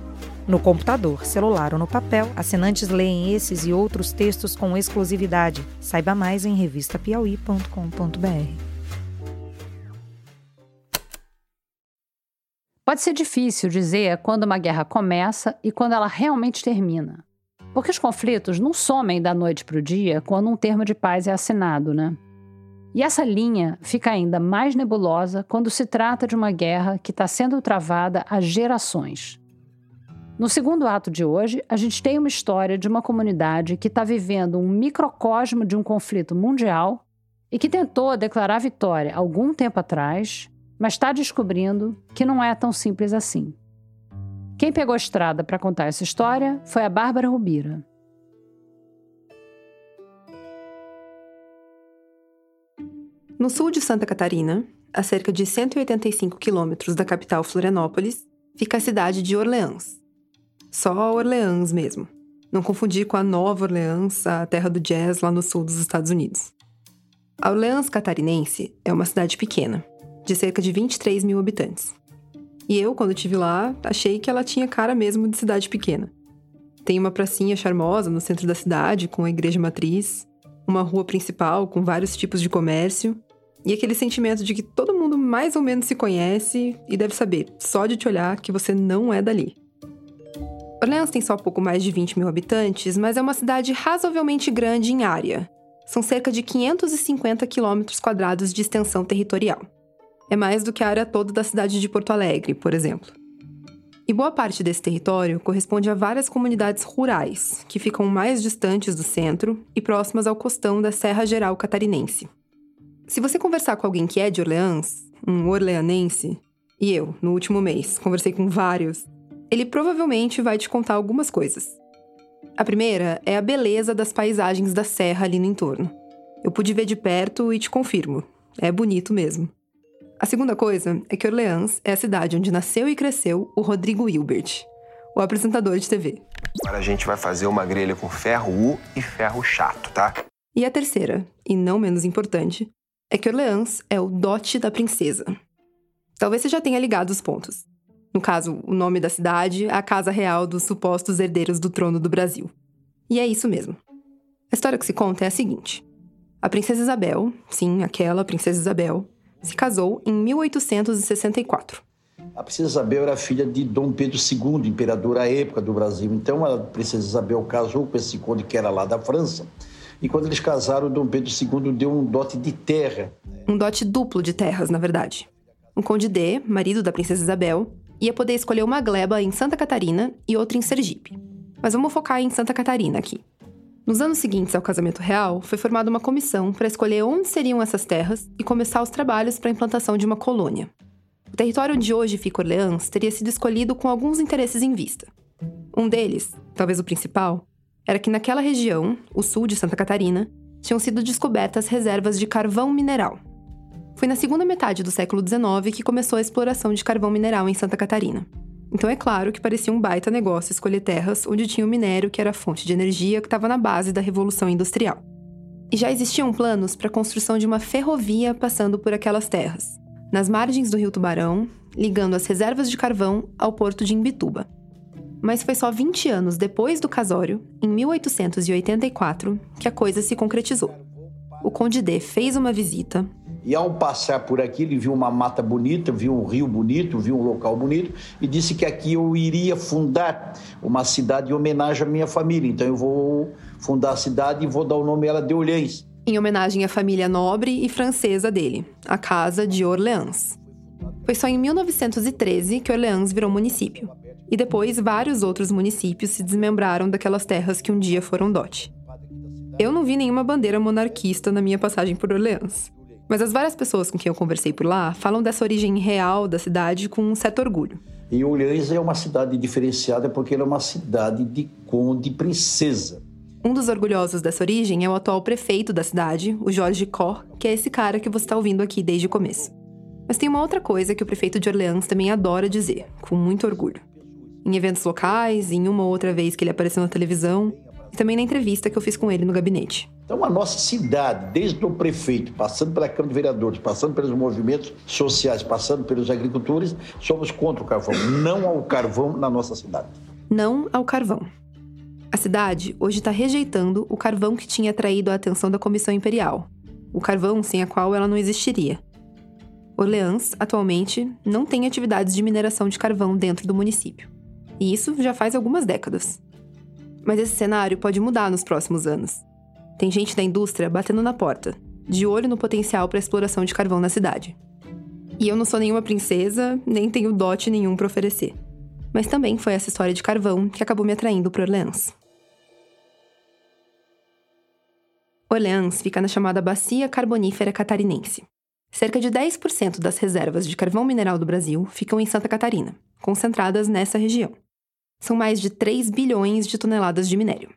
No computador, celular ou no papel, assinantes leem esses e outros textos com exclusividade. Saiba mais em revista piauí ponto com ponto b r. Pode ser difícil dizer quando uma guerra começa e quando ela realmente termina. Porque os conflitos não somem da noite para o dia quando um termo de paz é assinado, né? E essa linha fica ainda mais nebulosa quando se trata de uma guerra que está sendo travada há gerações. No segundo ato de hoje, a gente tem uma história de uma comunidade que está vivendo um microcosmo de um conflito mundial e que tentou declarar vitória algum tempo atrás, mas está descobrindo que não é tão simples assim. Quem pegou a estrada para contar essa história foi a Bárbara Rubira. No sul de Santa Catarina, a cerca de cento e oitenta e cinco quilômetros da capital Florianópolis, fica a cidade de Orleans. Só Orleans mesmo. Não confundir com a Nova Orleans, a terra do jazz lá no sul dos Estados Unidos. A Orleans catarinense é uma cidade pequena, de cerca de vinte e três mil habitantes. E eu, quando estive lá, achei que ela tinha cara mesmo de cidade pequena. Tem uma pracinha charmosa no centro da cidade, com a igreja matriz, uma rua principal com vários tipos de comércio, e aquele sentimento de que todo mundo mais ou menos se conhece e deve saber, só de te olhar, que você não é dali. Orleans tem só pouco mais de vinte mil habitantes, mas é uma cidade razoavelmente grande em área. são cerca de quinhentos e cinquenta quilômetros quadrados de extensão territorial. É mais do que a área toda da cidade de Porto Alegre, por exemplo. E boa parte desse território corresponde a várias comunidades rurais, que ficam mais distantes do centro e próximas ao costão da Serra Geral Catarinense. Se você conversar com alguém que é de Orleans, um orleanense, e eu, no último mês, conversei com vários, ele provavelmente vai te contar algumas coisas. A primeira é a beleza das paisagens da serra ali no entorno. Eu pude ver de perto e te confirmo, é bonito mesmo. A segunda coisa é que Orleans é a cidade onde nasceu e cresceu o Rodrigo Hilbert, o apresentador de T V. Agora a gente vai fazer uma grelha com ferro U e ferro chato, tá? E a terceira, e não menos importante, é que Orleans é o dote da princesa. Talvez você já tenha ligado os pontos. No caso, o nome da cidade, a casa real dos supostos herdeiros do trono do Brasil. E é isso mesmo. A história que se conta é a seguinte. A princesa Isabel, sim, aquela princesa Isabel, se casou em mil oitocentos e sessenta e quatro. A princesa Isabel era filha de Dom Pedro segundo, imperador à época do Brasil. Então, a princesa Isabel casou com esse conde que era lá da França. E quando eles casaram, Dom Pedro segundo deu um dote de terra. Um dote duplo de terras, na verdade. O Conde D, marido da princesa Isabel, ia poder escolher uma gleba em Santa Catarina e outra em Sergipe. Mas vamos focar em Santa Catarina aqui. Nos anos seguintes ao casamento real, foi formada uma comissão para escolher onde seriam essas terras e começar os trabalhos para a implantação de uma colônia. O território onde hoje fica Orleans teria sido escolhido com alguns interesses em vista. Um deles, talvez o principal, era que naquela região, o sul de Santa Catarina, tinham sido descobertas reservas de carvão mineral. Foi na segunda metade do século dezenove que começou a exploração de carvão mineral em Santa Catarina. Então é claro que parecia um baita negócio escolher terras onde tinha o minério que era a fonte de energia que estava na base da Revolução Industrial. E já existiam planos para a construção de uma ferrovia passando por aquelas terras, nas margens do Rio Tubarão, ligando as reservas de carvão ao porto de Imbituba. Mas foi só vinte anos depois do casório, em mil oitocentos e oitenta e quatro, que a coisa se concretizou. O Conde D fez uma visita. E ao passar por aqui, ele viu uma mata bonita, viu um rio bonito, viu um local bonito e disse que aqui eu iria fundar uma cidade em homenagem à minha família. Então eu vou fundar a cidade e vou dar o nome a ela de Orleans. Em homenagem à família nobre e francesa dele, a Casa de Orleans. Foi só em mil novecentos e treze que Orleans virou município. E depois vários outros municípios se desmembraram daquelas terras que um dia foram dote. Eu não vi nenhuma bandeira monarquista na minha passagem por Orleans. Mas as várias pessoas com quem eu conversei por lá falam dessa origem real da cidade com um certo orgulho. E Orleans é uma cidade diferenciada porque ela é uma cidade de conde e princesa. Um dos orgulhosos dessa origem é o atual prefeito da cidade, o Jorge Cor, que é esse cara que você está ouvindo aqui desde o começo. Mas tem uma outra coisa que o prefeito de Orleans também adora dizer, com muito orgulho. Em eventos locais, em uma ou outra vez que ele apareceu na televisão, e também na entrevista que eu fiz com ele no gabinete. Então, a nossa cidade, desde o prefeito, passando pela Câmara de Vereadores, passando pelos movimentos sociais, passando pelos agricultores, somos contra o carvão. Não ao carvão na nossa cidade. Não ao carvão. A cidade hoje está rejeitando o carvão que tinha atraído a atenção da Comissão Imperial. O carvão sem a qual ela não existiria. Orleans, atualmente, não tem atividades de mineração de carvão dentro do município. E isso já faz algumas décadas. Mas esse cenário pode mudar nos próximos anos. Tem gente da indústria batendo na porta, de olho no potencial para a exploração de carvão na cidade. E eu não sou nenhuma princesa, nem tenho dote nenhum para oferecer. Mas também foi essa história de carvão que acabou me atraindo para Orleans. Orleans fica na chamada Bacia Carbonífera Catarinense. Cerca de dez por cento das reservas de carvão mineral do Brasil ficam em Santa Catarina, concentradas nessa região. São mais de três bilhões de toneladas de minério.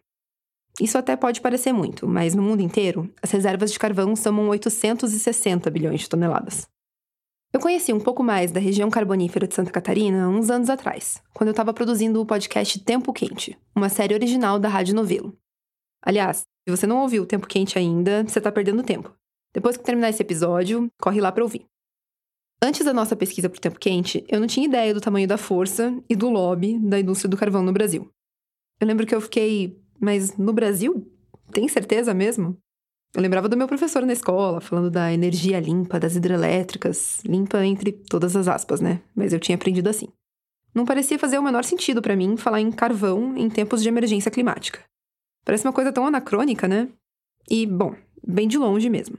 Isso até pode parecer muito, mas no mundo inteiro, as reservas de carvão somam oitocentos e sessenta bilhões de toneladas. Eu conheci um pouco mais da região carbonífera de Santa Catarina uns anos atrás, quando eu estava produzindo o podcast Tempo Quente, uma série original da Rádio Novelo. Aliás, se você não ouviu o Tempo Quente ainda, você está perdendo tempo. Depois que terminar esse episódio, corre lá para ouvir. Antes da nossa pesquisa para o Tempo Quente, eu não tinha ideia do tamanho da força e do lobby da indústria do carvão no Brasil. Eu lembro que eu fiquei, mas no Brasil? Tem certeza mesmo? Eu lembrava do meu professor na escola, falando da energia limpa, das hidrelétricas, limpa entre todas as aspas, né? Mas eu tinha aprendido assim. Não parecia fazer o menor sentido para mim falar em carvão em tempos de emergência climática. Parece uma coisa tão anacrônica, né? E, bom, bem de longe mesmo.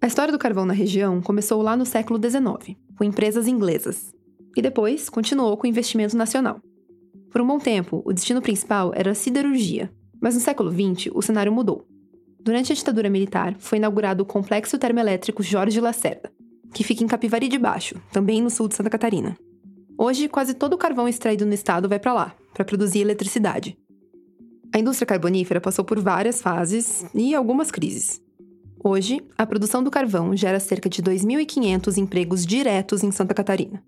A história do carvão na região começou lá no século dezenove, com empresas inglesas, e depois continuou com o investimento nacional. Por um bom tempo, o destino principal era a siderurgia, mas no século vinte o cenário mudou. Durante a ditadura militar, foi inaugurado o Complexo Termoelétrico Jorge Lacerda, que fica em Capivari de Baixo, também no sul de Santa Catarina. Hoje, quase todo o carvão extraído no estado vai para lá, para produzir eletricidade. A indústria carbonífera passou por várias fases e algumas crises. Hoje, a produção do carvão gera cerca de dois mil e quinhentos empregos diretos em Santa Catarina.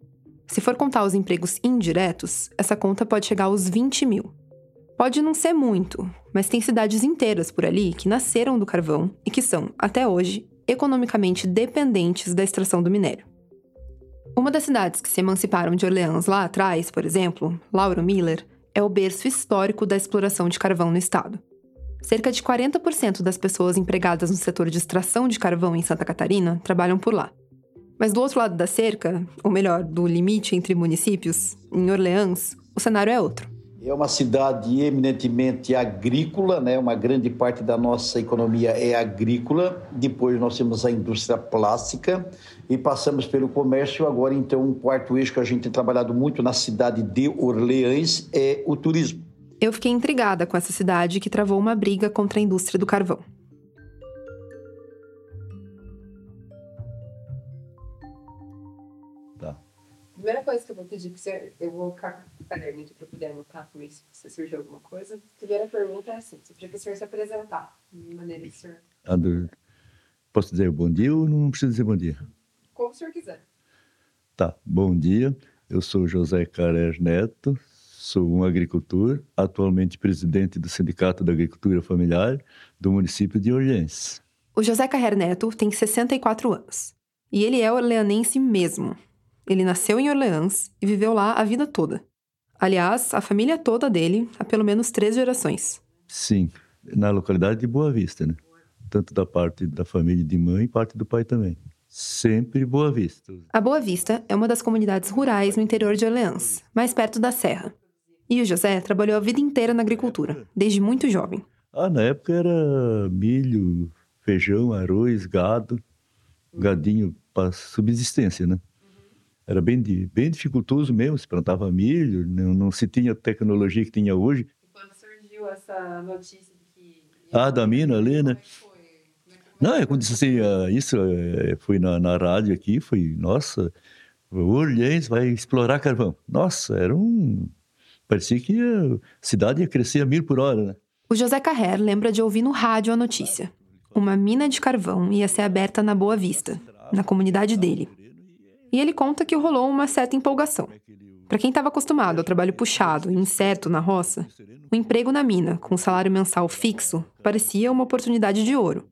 Se for contar os empregos indiretos, essa conta pode chegar aos vinte mil. Pode não ser muito, mas tem cidades inteiras por ali que nasceram do carvão e que são, até hoje, economicamente dependentes da extração do minério. Uma das cidades que se emanciparam de Orleans lá atrás, por exemplo, Lauro Miller, é o berço histórico da exploração de carvão no estado. Cerca de quarenta por cento das pessoas empregadas no setor de extração de carvão em Santa Catarina trabalham por lá. Mas do outro lado da cerca, ou melhor, do limite entre municípios, em Orleans, o cenário é outro. É uma cidade eminentemente agrícola, né? Uma grande parte da nossa economia é agrícola. Depois nós temos a indústria plástica e passamos pelo comércio. Agora, então, um quarto eixo que a gente tem trabalhado muito na cidade de Orleans é o turismo. Eu fiquei intrigada com essa cidade que travou uma briga contra a indústria do carvão. A primeira coisa que eu vou pedir para você, eu vou colocar o caderno aqui para poder anotar com isso, se surgiu alguma coisa. A primeira pergunta é assim, você pediu para o senhor se apresentar, de maneira que o senhor... Ando. Posso dizer bom dia ou não preciso dizer bom dia? Como o senhor quiser. Tá, bom dia, eu sou José Carrer Neto, sou um agricultor, atualmente presidente do Sindicato da Agricultura Familiar do município de Orleans. O José Carrer Neto tem sessenta e quatro anos, e ele é orleanense mesmo. Ele nasceu em Orleans e viveu lá a vida toda. Aliás, a família toda dele há pelo menos três gerações. Sim, na localidade de Boa Vista, né? Tanto da parte da família de mãe, parte do pai também. Sempre Boa Vista. A Boa Vista é uma das comunidades rurais no interior de Orleans, mais perto da serra. E o José trabalhou a vida inteira na agricultura, desde muito jovem. Ah, na época era milho, feijão, arroz, gado, gadinho para subsistência, né? Era bem, bem dificultoso mesmo, se plantava milho, não, não se tinha a tecnologia que tinha hoje. E quando surgiu essa notícia que... Ah, da mina ali, né? Como é que foi? Não, é quando disse assim, isso foi na, na rádio aqui, foi, nossa, o Orleans vai explorar carvão. Nossa, era um... Parecia que a cidade ia crescer a mil por hora, né? O José Carrer lembra de ouvir no rádio a notícia. Uma mina de carvão ia ser aberta na Boa Vista, na comunidade dele. E ele conta que rolou uma certa empolgação. Para quem estava acostumado ao trabalho puxado e incerto na roça, o emprego na mina, com um salário mensal fixo, parecia uma oportunidade de ouro.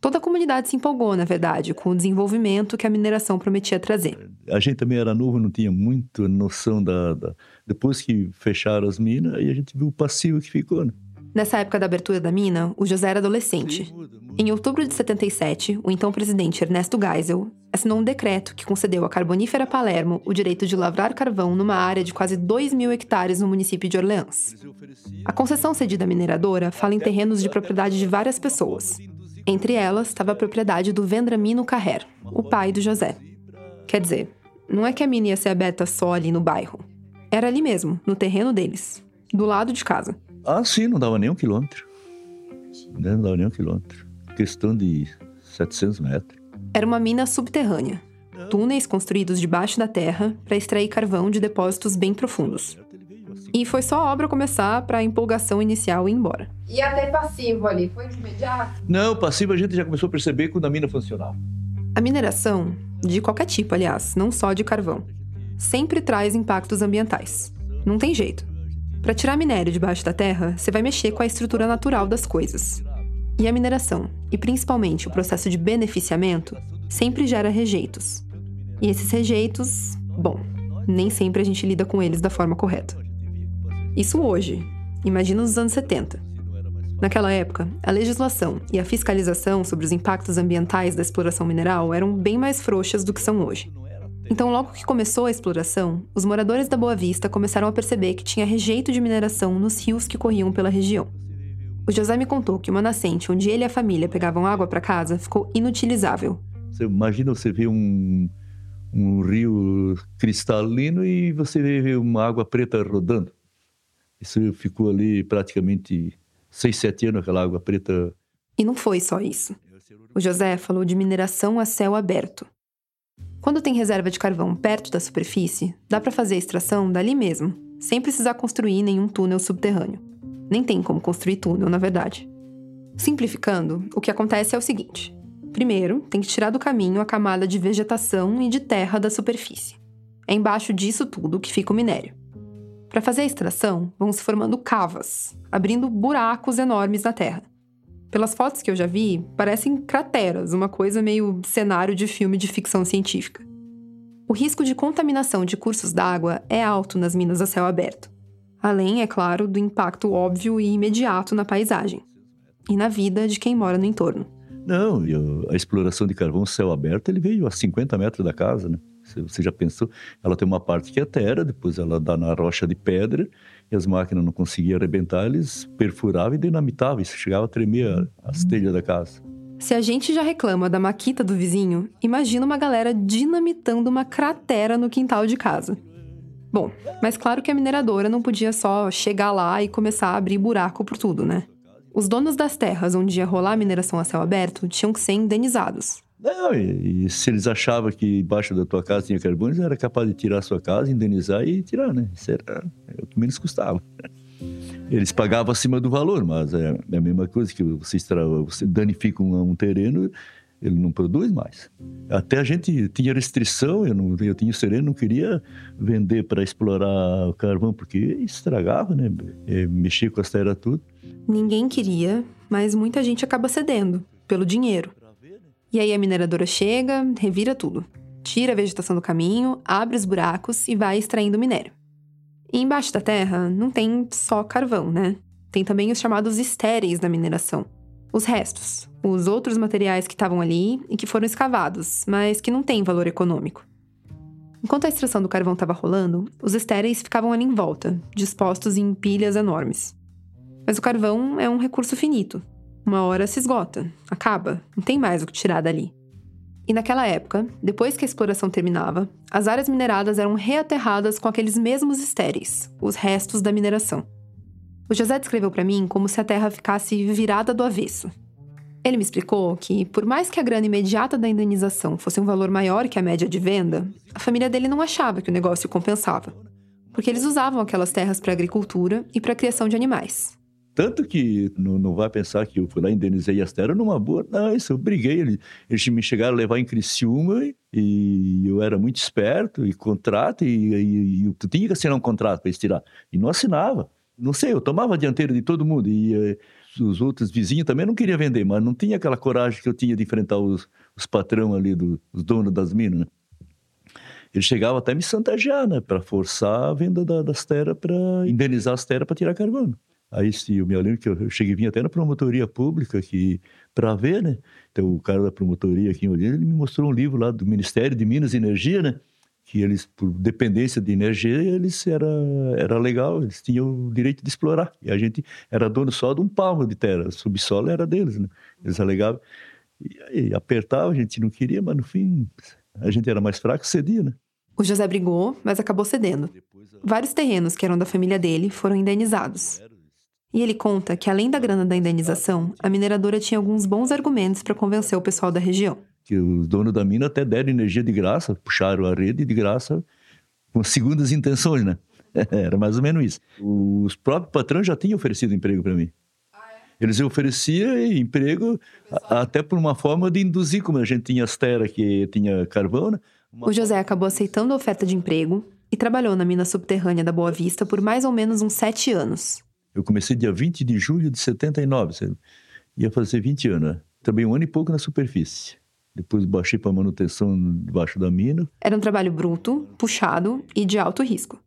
Toda a comunidade se empolgou, na verdade, com o desenvolvimento que a mineração prometia trazer. A gente também era novo, não tinha muita noção da... da... Depois que fecharam as minas, aí a gente viu o passivo que ficou, né? Nessa época da abertura da mina, o José era adolescente. Em outubro de setenta e sete, o então presidente Ernesto Geisel assinou um decreto que concedeu à Carbonífera Palermo o direito de lavrar carvão numa área de quase dois mil hectares no município de Orleans. A concessão cedida à mineradora fala em terrenos de propriedade de várias pessoas. Entre elas estava a propriedade do Vendramino Carrer, o pai do José. Quer dizer, não é que a mina ia ser aberta só ali no bairro. Era ali mesmo, no terreno deles, do lado de casa. Ah, sim, não dava nem um quilômetro. Não dava nem um quilômetro. Questão de setecentos metros. Era uma mina subterrânea. Túneis construídos debaixo da terra para extrair carvão de depósitos bem profundos. E foi só a obra começar para a empolgação inicial ir embora. E até passivo ali, foi imediato? Não, passivo a gente já começou a perceber quando a mina funcionava. A mineração, de qualquer tipo, aliás, não só de carvão, sempre traz impactos ambientais. Não tem jeito. Para tirar minério debaixo da terra, você vai mexer com a estrutura natural das coisas. E a mineração, e principalmente o processo de beneficiamento, sempre gera rejeitos. E esses rejeitos, bom, nem sempre a gente lida com eles da forma correta. Isso hoje, imagina nos anos setenta. Naquela época, a legislação e a fiscalização sobre os impactos ambientais da exploração mineral eram bem mais frouxas do que são hoje. Então, logo que começou a exploração, os moradores da Boa Vista começaram a perceber que tinha rejeito de mineração nos rios que corriam pela região. O José me contou que uma nascente onde ele e a família pegavam água para casa ficou inutilizável. Você imagina você ver um, um rio cristalino e você vê uma água preta rodando. Isso ficou ali praticamente seis, sete anos, aquela água preta. E não foi só isso. O José falou de mineração a céu aberto. Quando tem reserva de carvão perto da superfície, dá para fazer a extração dali mesmo, sem precisar construir nenhum túnel subterrâneo. Nem tem como construir túnel, na verdade. Simplificando, o que acontece é o seguinte. Primeiro, tem que tirar do caminho a camada de vegetação e de terra da superfície. É embaixo disso tudo que fica o minério. Para fazer a extração, vão se formando cavas, abrindo buracos enormes na terra. Pelas fotos que eu já vi, parecem crateras, uma coisa meio cenário de filme de ficção científica. O risco de contaminação de cursos d'água é alto nas minas a céu aberto. Além, é claro, do impacto óbvio e imediato na paisagem. E na vida de quem mora no entorno. Não, a exploração de carvão a céu aberto, ele veio a cinquenta metros da casa, né? Você já pensou? Ela tem uma parte que é terra, depois ela dá na rocha de pedra, e as máquinas não conseguiam arrebentar, eles perfuravam e dinamitavam, isso chegava a tremer as telhas da casa. Se a gente já reclama da maquita do vizinho, imagina uma galera dinamitando uma cratera no quintal de casa. Bom, mas claro que a mineradora não podia só chegar lá e começar a abrir buraco por tudo, né? Os donos das terras onde ia rolar a mineração a céu aberto tinham que ser indenizados. Não, e, e se eles achavam que embaixo da tua casa tinha carbono, eles eram capazes de tirar a sua casa, indenizar e tirar, né? Isso era o que menos custava. Eles pagavam acima do valor, mas é a mesma coisa que você, você danifica um, um terreno, ele não produz mais. Até a gente tinha restrição, eu, não, eu tinha o sereno, não queria vender para explorar o carvão, porque estragava, né? Mexia com as terras tudo. Ninguém queria, mas muita gente acaba cedendo, pelo dinheiro. E aí a mineradora chega, revira tudo. Tira a vegetação do caminho, abre os buracos e vai extraindo o minério. E embaixo da terra não tem só carvão, né? Tem também os chamados estéreis da mineração. Os restos, os outros materiais que estavam ali e que foram escavados, mas que não têm valor econômico. Enquanto a extração do carvão estava rolando, os estéreis ficavam ali em volta, dispostos em pilhas enormes. Mas o carvão é um recurso finito. Uma hora se esgota, acaba, não tem mais o que tirar dali. E naquela época, depois que a exploração terminava, as áreas mineradas eram reaterradas com aqueles mesmos estéreis, os restos da mineração. O José descreveu para mim como se a terra ficasse virada do avesso. Ele me explicou que, por mais que a grana imediata da indenização fosse um valor maior que a média de venda, a família dele não achava que o negócio compensava, porque eles usavam aquelas terras para agricultura e para a criação de animais. Tanto que não, não vai pensar que eu fui lá e indenizei as terras numa boa. Não, isso eu briguei. Eles, eles me chegaram a levar em Criciúma e eu era muito esperto e contrato. E, e, e tu tinha que assinar um contrato para eles tirar. E não assinava. Não sei, eu tomava a dianteira de todo mundo. E eh, os outros vizinhos também não queriam vender, mas não tinha aquela coragem que eu tinha de enfrentar os, os patrão ali, do, os donos das minas, né? Eles chegavam até me chantagear, né? Para forçar a venda da, das terras, para indenizar as terras para tirar carvão. Aí eu me lembro que eu cheguei e vim até na promotoria pública para ver, né? Então o cara da promotoria aqui em Orleans, ele me mostrou um livro lá do Ministério de Minas e Energia, né? Que eles, por dependência de energia, eles era, era legal, eles tinham o direito de explorar. E a gente era dono só de um palmo de terra, o subsolo era deles, né? Eles alegavam. E aí apertava, a gente não queria, mas no fim a gente era mais fraco, cedia, né? O José brigou, mas acabou cedendo. Vários terrenos que eram da família dele foram indenizados. E ele conta que, além da grana da indenização, a mineradora tinha alguns bons argumentos para convencer o pessoal da região. Que os donos da mina até deram energia de graça, puxaram a rede de graça com segundas intenções, né? Era mais ou menos isso. Os próprios patrões já tinham oferecido emprego para mim. Eles ofereciam emprego até por uma forma de induzir, como a gente tinha as terras que tinha carvão, né? Uma... O José acabou aceitando a oferta de emprego e trabalhou na mina subterrânea da Boa Vista por mais ou menos uns sete anos. Eu comecei dia vinte de julho de setenta e nove, sabe? Ia fazer vinte anos, né? Trabalhei um ano e pouco na superfície. Depois baixei para manutenção debaixo da mina. Era um trabalho bruto, puxado e de alto risco.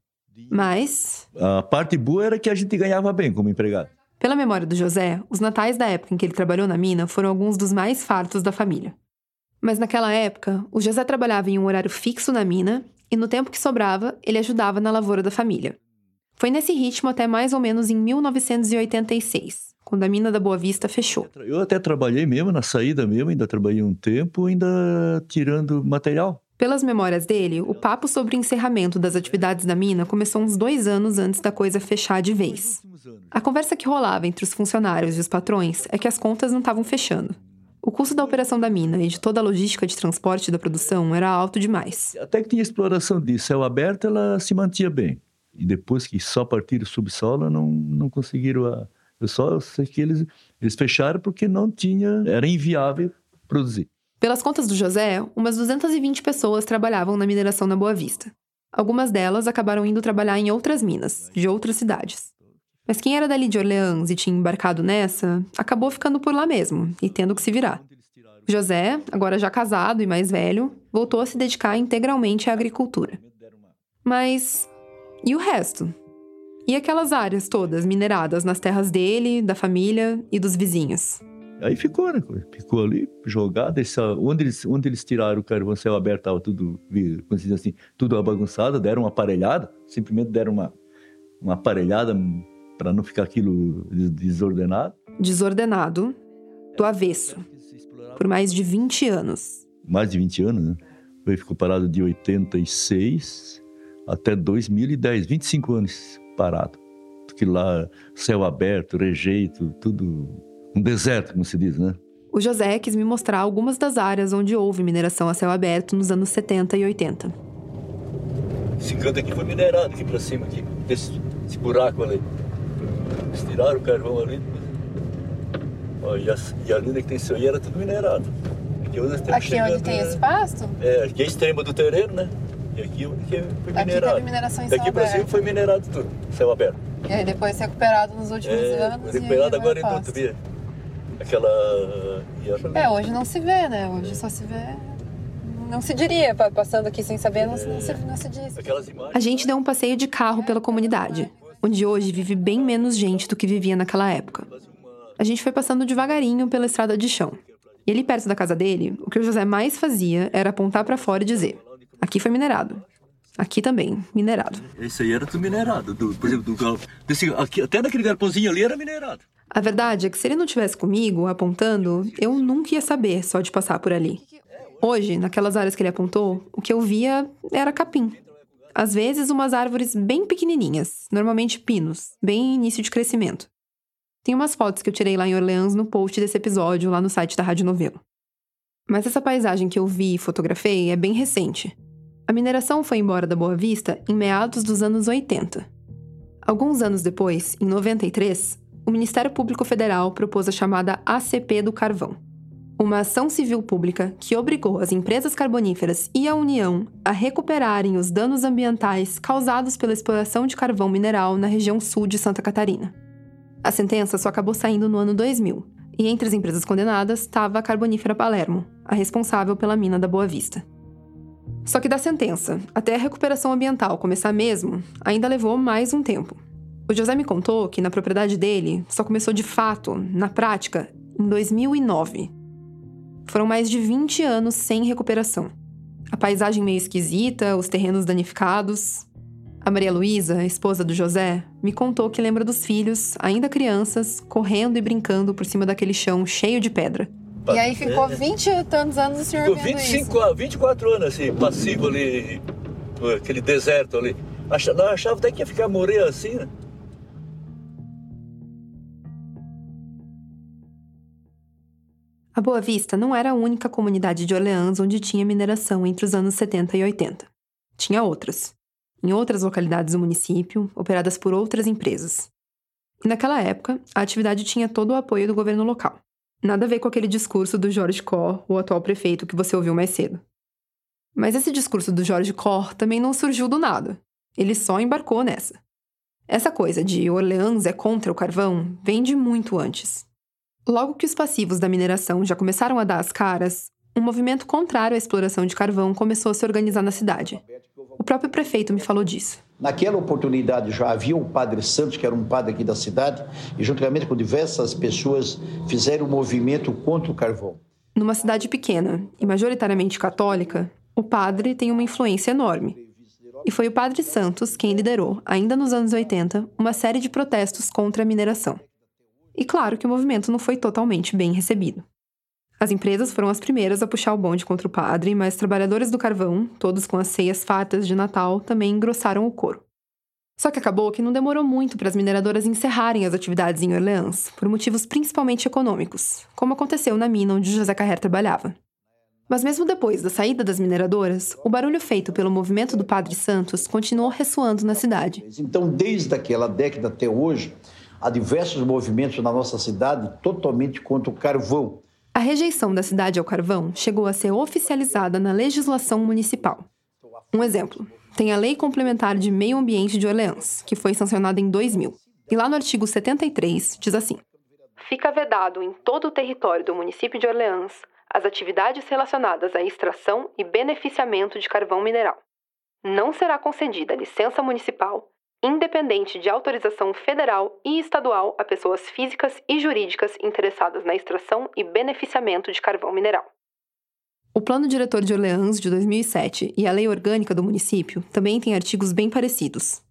Mas... a parte boa era que a gente ganhava bem como empregado. Pela memória do José, os natais da época em que ele trabalhou na mina foram alguns dos mais fartos da família. Mas naquela época, o José trabalhava em um horário fixo na mina e no tempo que sobrava, ele ajudava na lavoura da família. Foi nesse ritmo até mais ou menos em mil novecentos e oitenta e seis, quando a mina da Boa Vista fechou. Eu até trabalhei mesmo, na saída mesmo, ainda trabalhei um tempo, ainda tirando material. Pelas memórias dele, o papo sobre o encerramento das atividades da mina começou uns dois anos antes da coisa fechar de vez. A conversa que rolava entre os funcionários e os patrões é que as contas não estavam fechando. O custo da operação da mina e de toda a logística de transporte da produção era alto demais. Até que tinha exploração de céu aberto, ela se mantinha bem. E depois que só partiram o subsolo, não, não conseguiram... A... Eu só sei que eles, eles fecharam porque não tinha... Era inviável produzir. Pelas contas do José, umas duzentas e vinte pessoas trabalhavam na mineração na Boa Vista. Algumas delas acabaram indo trabalhar em outras minas, de outras cidades. Mas quem era dali de Orleans e tinha embarcado nessa, acabou ficando por lá mesmo e tendo que se virar. José, agora já casado e mais velho, voltou a se dedicar integralmente à agricultura. Mas... e o resto? E aquelas áreas todas mineradas nas terras dele, da família e dos vizinhos? Aí ficou, né? Ficou ali, jogado. Essa, onde, eles, onde eles tiraram o carvão céu aberto, estava tudo, como se diz assim, tudo bagunçado, deram uma aparelhada, simplesmente deram uma, uma aparelhada para não ficar aquilo desordenado. Desordenado, do avesso, por mais de vinte anos. Mais de vinte anos, né? Aí ficou parado de oitenta e seis até dois mil e dez, vinte e cinco anos parado. Porque lá, céu aberto, rejeito, tudo... Um deserto, como se diz, né? O José quis me mostrar algumas das áreas onde houve mineração a céu aberto nos anos setenta e oitenta. Esse canto aqui foi minerado, aqui pra cima, aqui, esse, esse buraco ali. Eles tiraram o carvão ali. Ó, e, a, e a linha que tem isso aí era tudo minerado. Aqui onde, aqui chegando, onde tem né? Esse pasto? É, aqui é extremo do terreno, né? E aqui foi minerado. Aqui teve mineração em céu aberto. Daqui pra cima foi minerado tudo, céu aberto. E aí depois recuperado nos últimos é, anos. Recuperado agora em Doutor Aquela... É, hoje não se vê, né? Hoje só se vê... Não se diria, passando aqui sem saber, não se, não se, não se diz. A gente deu um passeio de carro pela comunidade, onde hoje vive bem menos gente do que vivia naquela época. A gente foi passando devagarinho pela estrada de chão. E ali perto da casa dele, o que o José mais fazia era apontar pra fora e dizer: aqui foi minerado. Aqui também, minerado. Esse aí era tudo minerado, do, por exemplo, do galpão. Até daquele galpãozinho ali era minerado. A verdade é que se ele não estivesse comigo, apontando, eu nunca ia saber só de passar por ali. Hoje, naquelas áreas que ele apontou, o que eu via era capim. Às vezes, umas árvores bem pequenininhas, normalmente pinos, bem início de crescimento. Tem umas fotos que eu tirei lá em Orleans no post desse episódio, lá no site da Rádio Novelo. Mas essa paisagem que eu vi e fotografei é bem recente. A mineração foi embora da Boa Vista em meados dos anos oitenta. Alguns anos depois, em noventa e três, o Ministério Público Federal propôs a chamada A C P do Carvão, uma ação civil pública que obrigou as empresas carboníferas e a União a recuperarem os danos ambientais causados pela exploração de carvão mineral na região sul de Santa Catarina. A sentença só acabou saindo no ano dois mil, e entre as empresas condenadas estava a Carbonífera Palermo, a responsável pela mina da Boa Vista. Só que da sentença até a recuperação ambiental começar mesmo, ainda levou mais um tempo. O José me contou que na propriedade dele só começou de fato, na prática, em dois mil e nove. Foram mais de vinte anos sem recuperação. A paisagem meio esquisita, os terrenos danificados. A Maria Luísa, esposa do José, me contou que lembra dos filhos, ainda crianças, correndo e brincando por cima daquele chão cheio de pedra. E aí ficou vinte e tantos anos o senhor vendo vinte e cinco, isso? Ficou vinte e quatro anos, assim, passivo ali, aquele deserto ali. Achava, achava até que ia ficar morrer assim, né? A Boa Vista não era a única comunidade de Orleans onde tinha mineração entre os anos setenta e oitenta. Tinha outras. Em outras localidades do município, operadas por outras empresas. E naquela época, a atividade tinha todo o apoio do governo local. Nada a ver com aquele discurso do Jorge Cor, o atual prefeito, que você ouviu mais cedo. Mas esse discurso do Jorge Cor também não surgiu do nada. Ele só embarcou nessa. Essa coisa de Orleans é contra o carvão vem de muito antes. Logo que os passivos da mineração já começaram a dar as caras, um movimento contrário à exploração de carvão começou a se organizar na cidade. O próprio prefeito me falou disso. Naquela oportunidade já havia o Padre Santos, que era um padre aqui da cidade, e juntamente com diversas pessoas fizeram um movimento contra o carvão. Numa cidade pequena e majoritariamente católica, o padre tem uma influência enorme. E foi o Padre Santos quem liderou, ainda nos anos oitenta, uma série de protestos contra a mineração. E claro que o movimento não foi totalmente bem recebido. As empresas foram as primeiras a puxar o bonde contra o padre, mas trabalhadores do carvão, todos com as ceias fartas de Natal, também engrossaram o coro. Só que acabou que não demorou muito para as mineradoras encerrarem as atividades em Orleans, por motivos principalmente econômicos, como aconteceu na mina onde José Carrer trabalhava. Mas mesmo depois da saída das mineradoras, o barulho feito pelo movimento do Padre Santos continuou ressoando na cidade. Então, desde aquela década até hoje, há diversos movimentos na nossa cidade totalmente contra o carvão. A rejeição da cidade ao carvão chegou a ser oficializada na legislação municipal. Um exemplo, tem a Lei Complementar de Meio Ambiente de Orleans, que foi sancionada em dois mil. E lá no artigo setenta e três diz assim: fica vedado em todo o território do município de Orleans as atividades relacionadas à extração e beneficiamento de carvão mineral. Não será concedida licença municipal, independente de autorização federal e estadual a pessoas físicas e jurídicas interessadas na extração e beneficiamento de carvão mineral. O Plano Diretor de Orleans, de dois mil e sete, e a Lei Orgânica do Município também têm artigos bem parecidos.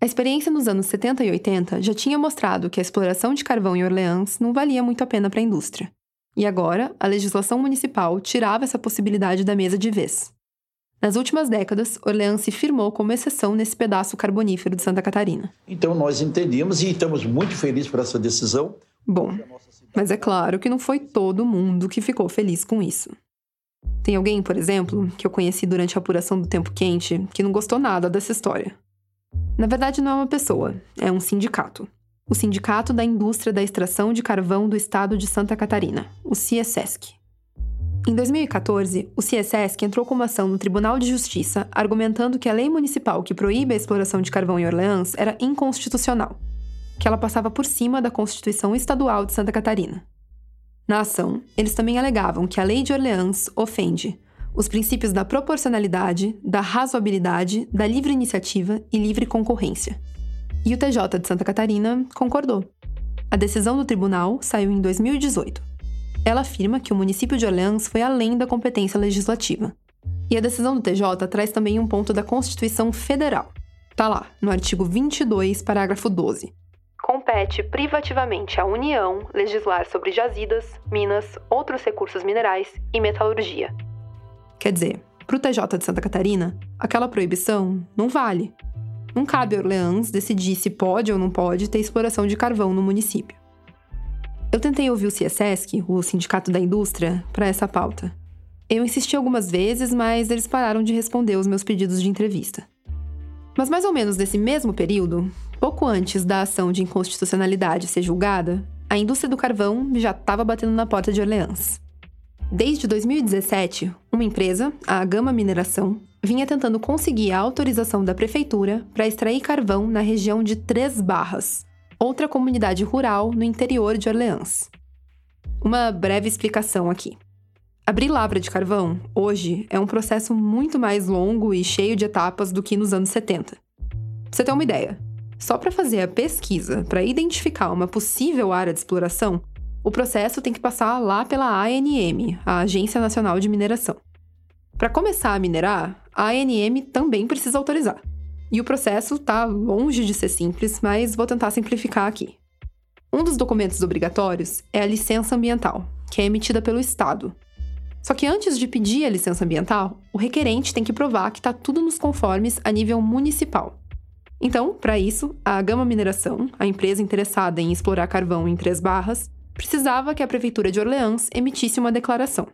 A experiência nos anos setenta e oitenta já tinha mostrado que a exploração de carvão em Orleans não valia muito a pena para a indústria. E agora, a legislação municipal tirava essa possibilidade da mesa de vez. Nas últimas décadas, Orleans se firmou como exceção nesse pedaço carbonífero de Santa Catarina. Então nós entendemos e estamos muito felizes por essa decisão. Bom, mas é claro que não foi todo mundo que ficou feliz com isso. Tem alguém, por exemplo, que eu conheci durante a apuração do Tempo Quente, que não gostou nada dessa história. Na verdade, não é uma pessoa, é um sindicato. O Sindicato da Indústria da Extração de Carvão do Estado de Santa Catarina, o CIESC. Em dois mil e quatorze, o CIESC entrou com uma ação no Tribunal de Justiça argumentando que a lei municipal que proíbe a exploração de carvão em Orleans era inconstitucional, que ela passava por cima da Constituição Estadual de Santa Catarina. Na ação, eles também alegavam que a Lei de Orleans ofende os princípios da proporcionalidade, da razoabilidade, da livre iniciativa e livre concorrência. E o T J de Santa Catarina concordou. A decisão do tribunal saiu em dois mil e dezoito. Ela afirma que o município de Orleans foi além da competência legislativa. E a decisão do T J traz também um ponto da Constituição Federal. Tá lá, no artigo vinte e dois, parágrafo doze. Compete privativamente à União legislar sobre jazidas, minas, outros recursos minerais e metalurgia. Quer dizer, para o T J de Santa Catarina, aquela proibição não vale. Não cabe a Orleans decidir se pode ou não pode ter exploração de carvão no município. Eu tentei ouvir o CIESC, o Sindicato da Indústria, para essa pauta. Eu insisti algumas vezes, mas eles pararam de responder os meus pedidos de entrevista. Mas mais ou menos nesse mesmo período, pouco antes da ação de inconstitucionalidade ser julgada, a indústria do carvão já estava batendo na porta de Orleans. Desde dois mil e dezessete, uma empresa, a Gama Mineração, vinha tentando conseguir a autorização da prefeitura para extrair carvão na região de Três Barras, outra comunidade rural no interior de Orleans. Uma breve explicação aqui. Abrir lavra de carvão, hoje, é um processo muito mais longo e cheio de etapas do que nos anos setenta. Pra você ter uma ideia, só para fazer a pesquisa para identificar uma possível área de exploração, o processo tem que passar lá pela A N M, a Agência Nacional de Mineração. Para começar a minerar, a A N M também precisa autorizar. E o processo tá longe de ser simples, mas vou tentar simplificar aqui. Um dos documentos obrigatórios é a licença ambiental, que é emitida pelo Estado. Só que antes de pedir a licença ambiental, o requerente tem que provar que está tudo nos conformes a nível municipal. Então, para isso, a Gama Mineração, a empresa interessada em explorar carvão em Três Barras, precisava que a Prefeitura de Orleans emitisse uma declaração.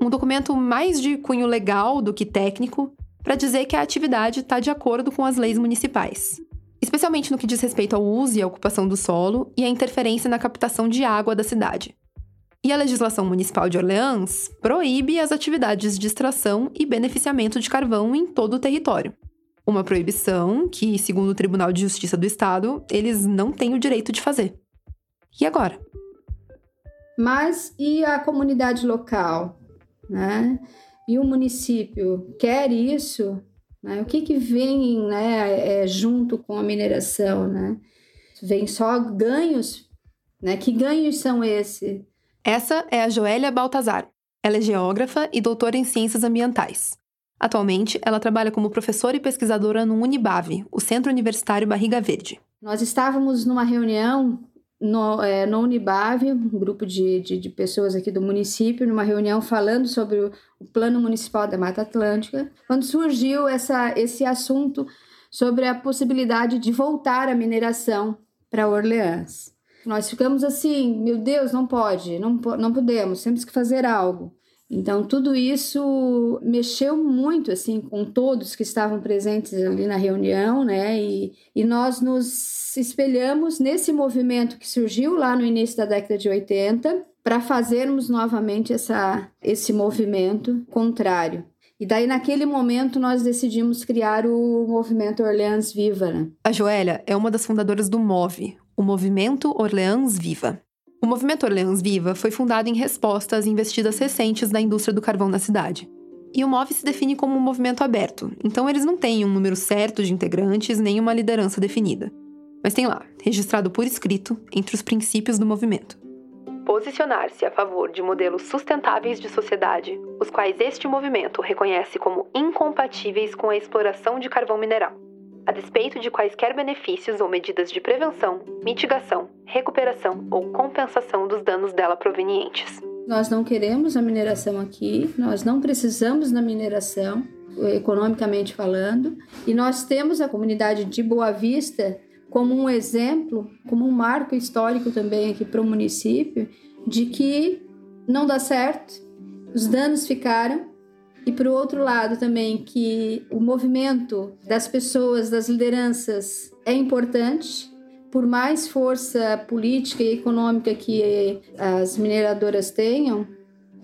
Um documento mais de cunho legal do que técnico, para dizer que a atividade está de acordo com as leis municipais, especialmente no que diz respeito ao uso e à ocupação do solo e à interferência na captação de água da cidade. E a legislação municipal de Orleans proíbe as atividades de extração e beneficiamento de carvão em todo o território. Uma proibição que, segundo o Tribunal de Justiça do Estado, eles não têm o direito de fazer. E agora? Mas e a comunidade local, né? E o município quer isso, né? O que, que vem, né, é, junto com a mineração? Né? Vem só ganhos? Né? Que ganhos são esses? Essa é a Joélia Baltazar. Ela é geógrafa e doutora em ciências ambientais. Atualmente, ela trabalha como professora e pesquisadora no UNIBAV, o Centro Universitário Barriga Verde. Nós estávamos numa reunião no, é, no Unibav, um grupo de, de, de pessoas aqui do município, numa reunião falando sobre o, o Plano Municipal da Mata Atlântica, quando surgiu essa, esse assunto sobre a possibilidade de voltar a mineração para Orleans. Nós ficamos assim, meu Deus, não pode, não, não podemos, temos que fazer algo. Então, tudo isso mexeu muito, assim, com todos que estavam presentes ali na reunião, né? E, e nós nos espelhamos nesse movimento que surgiu lá no início da década de oitenta para fazermos novamente essa, esse movimento contrário. E daí, naquele momento, nós decidimos criar o movimento Orleans Viva, né? A Joélia é uma das fundadoras do MOVE, o Movimento Orleans Viva. O Movimento Orleans Viva foi fundado em resposta às investidas recentes da indústria do carvão na cidade. E o MOVE se define como um movimento aberto, então eles não têm um número certo de integrantes nem uma liderança definida. Mas tem lá, registrado por escrito, entre os princípios do movimento: posicionar-se a favor de modelos sustentáveis de sociedade, os quais este movimento reconhece como incompatíveis com a exploração de carvão mineral, a despeito de quaisquer benefícios ou medidas de prevenção, mitigação, recuperação ou compensação dos danos dela provenientes. Nós não queremos a mineração aqui, nós não precisamos da mineração, economicamente falando, e nós temos a comunidade de Boa Vista como um exemplo, como um marco histórico também aqui para o município, de que não dá certo, os danos ficaram. E, por outro lado, também, que o movimento das pessoas, das lideranças, é importante. Por mais força política e econômica que as mineradoras tenham,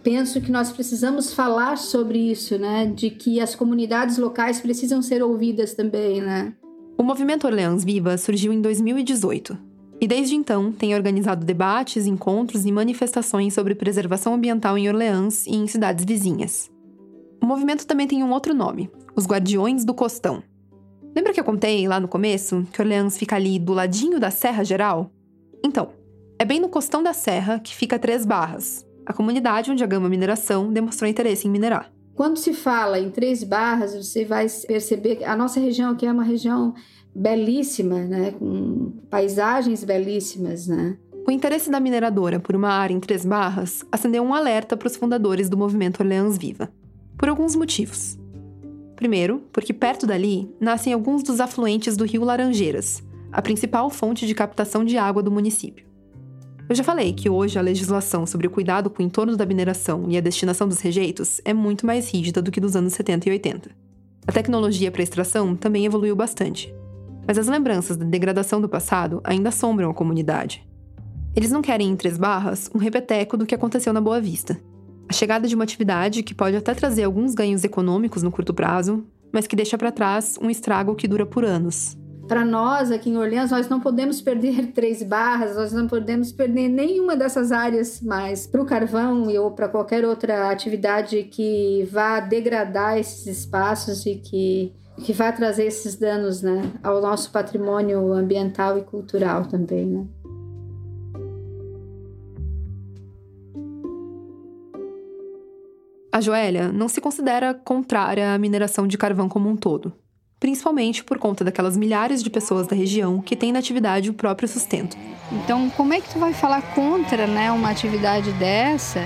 penso que nós precisamos falar sobre isso, né? De que as comunidades locais precisam ser ouvidas também, né? O Movimento Orleans Viva surgiu em dois mil e dezoito. E, desde então, tem organizado debates, encontros e manifestações sobre preservação ambiental em Orleans e em cidades vizinhas. O movimento também tem um outro nome, os Guardiões do Costão. Lembra que eu contei lá no começo que Orleans fica ali do ladinho da Serra Geral? Então, é bem no Costão da Serra que fica Três Barras, a comunidade onde a Gama Mineração demonstrou interesse em minerar. Quando se fala em Três Barras, você vai perceber que a nossa região aqui é uma região belíssima, né? Com paisagens belíssimas, né? O interesse da mineradora por uma área em Três Barras acendeu um alerta para os fundadores do movimento Orleans Viva. Por alguns motivos. Primeiro, porque perto dali nascem alguns dos afluentes do rio Laranjeiras, a principal fonte de captação de água do município. Eu já falei que hoje a legislação sobre o cuidado com o entorno da mineração e a destinação dos rejeitos é muito mais rígida do que dos anos setenta e oitenta. A tecnologia para extração também evoluiu bastante, mas as lembranças da degradação do passado ainda assombram a comunidade. Eles não querem, em Três Barras, um repeteco do que aconteceu na Boa Vista. A chegada de uma atividade que pode até trazer alguns ganhos econômicos no curto prazo, mas que deixa para trás um estrago que dura por anos. Para nós, aqui em Orleans, nós não podemos perder Três Barras, nós não podemos perder nenhuma dessas áreas mais para o carvão ou para qualquer outra atividade que vá degradar esses espaços e que, que vá trazer esses danos, né, ao nosso patrimônio ambiental e cultural também, né? A Joélia não se considera contrária à mineração de carvão como um todo, principalmente por conta daquelas milhares de pessoas da região que têm na atividade o próprio sustento. Então, como é que tu vai falar contra, né, uma atividade dessa,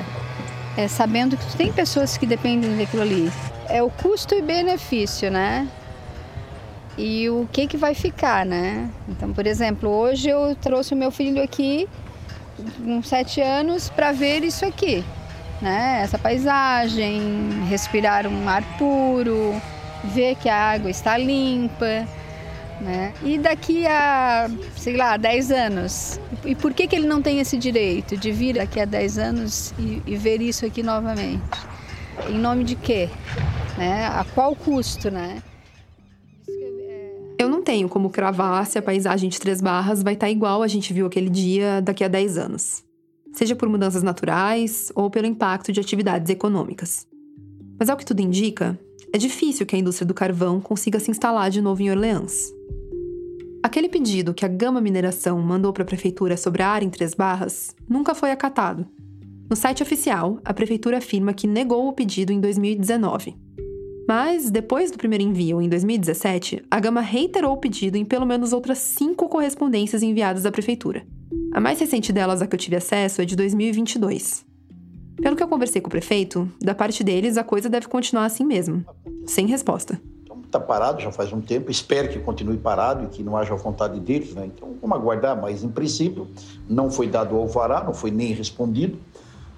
é, sabendo que tu tem pessoas que dependem daquilo ali? É o custo e benefício, né? E o que que vai ficar, né? Então, por exemplo, hoje eu trouxe o meu filho aqui, com sete anos, para ver isso aqui. Né, essa paisagem, respirar um ar puro, ver que a água está limpa, né? E daqui a, sei lá, dez anos, e por que que ele não tem esse direito de vir daqui a dez anos e, e ver isso aqui novamente? Em nome de quê? Né? A qual custo, né? Eu não tenho como cravar se a paisagem de Três Barras vai estar igual a gente viu aquele dia daqui a dez anos. Seja por mudanças naturais ou pelo impacto de atividades econômicas. Mas, ao que tudo indica, é difícil que a indústria do carvão consiga se instalar de novo em Orleans. Aquele pedido que a Gama Mineração mandou para a prefeitura sobre a área em Três Barras nunca foi acatado. No site oficial, a prefeitura afirma que negou o pedido em dois mil e dezenove. Mas, depois do primeiro envio, em dois mil e dezessete, a Gama reiterou o pedido em pelo menos outras cinco correspondências enviadas à prefeitura. A mais recente delas, a que eu tive acesso, é de dois mil e vinte e dois. Pelo que eu conversei com o prefeito, da parte deles a coisa deve continuar assim mesmo, sem resposta. Então está parado já faz um tempo, espero que continue parado e que não haja vontade deles, né? Então vamos aguardar, mas em princípio não foi dado o alvará, não foi nem respondido.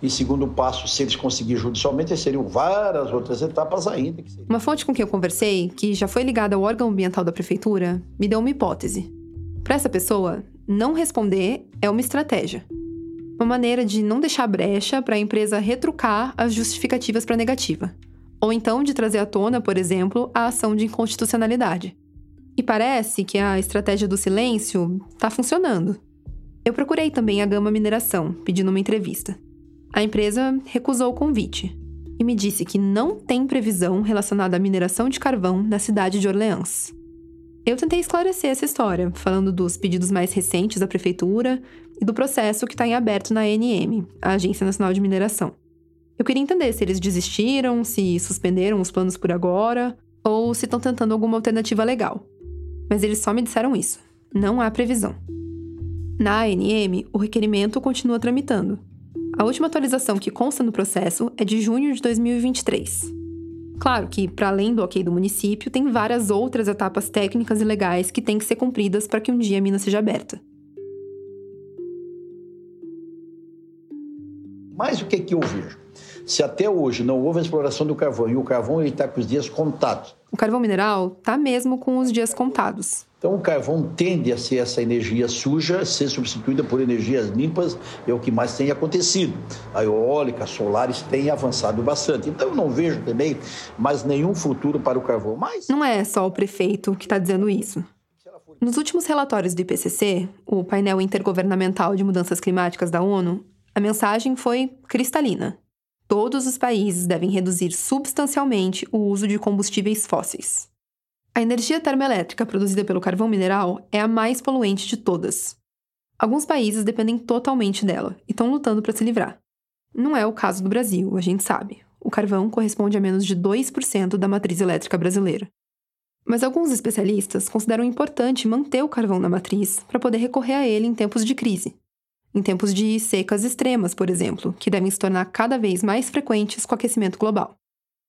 E segundo passo, se eles conseguirem judicialmente, seriam várias outras etapas ainda. Que seria... Uma fonte com quem eu conversei, que já foi ligada ao órgão ambiental da prefeitura, me deu uma hipótese. Para essa pessoa, não responder é uma estratégia. Uma maneira de não deixar brecha para a empresa retrucar as justificativas para a negativa. Ou então de trazer à tona, por exemplo, a ação de inconstitucionalidade. E parece que a estratégia do silêncio está funcionando. Eu procurei também a Gama Mineração, pedindo uma entrevista. A empresa recusou o convite e me disse que não tem previsão relacionada à mineração de carvão na cidade de Orleans. Eu tentei esclarecer essa história, falando dos pedidos mais recentes da prefeitura e do processo que está em aberto na A N M, a Agência Nacional de Mineração. Eu queria entender se eles desistiram, se suspenderam os planos por agora ou se estão tentando alguma alternativa legal. Mas eles só me disseram isso. Não há previsão. Na A N M, o requerimento continua tramitando. A última atualização que consta no processo é de junho de dois mil e vinte e três. Claro que, para além do ok do município, tem várias outras etapas técnicas e legais que têm que ser cumpridas para que um dia a mina seja aberta. Mas o que é que eu vejo? Se até hoje não houve a exploração do carvão, e o carvão está com os dias contados. O carvão mineral está mesmo com os dias contados. Então o carvão tende a ser essa energia suja, ser substituída por energias limpas, é o que mais tem acontecido. A eólica, solares têm avançado bastante. Então eu não vejo também mais nenhum futuro para o carvão. Mas... Não é só o prefeito que está dizendo isso. Nos últimos relatórios do I P C C, o painel intergovernamental de mudanças climáticas da ONU, a mensagem foi cristalina. Todos os países devem reduzir substancialmente o uso de combustíveis fósseis. A energia termoelétrica produzida pelo carvão mineral é a mais poluente de todas. Alguns países dependem totalmente dela e estão lutando para se livrar. Não é o caso do Brasil, a gente sabe. O carvão corresponde a menos de dois por cento da matriz elétrica brasileira. Mas alguns especialistas consideram importante manter o carvão na matriz para poder recorrer a ele em tempos de crise. Em tempos de secas extremas, por exemplo, que devem se tornar cada vez mais frequentes com o aquecimento global.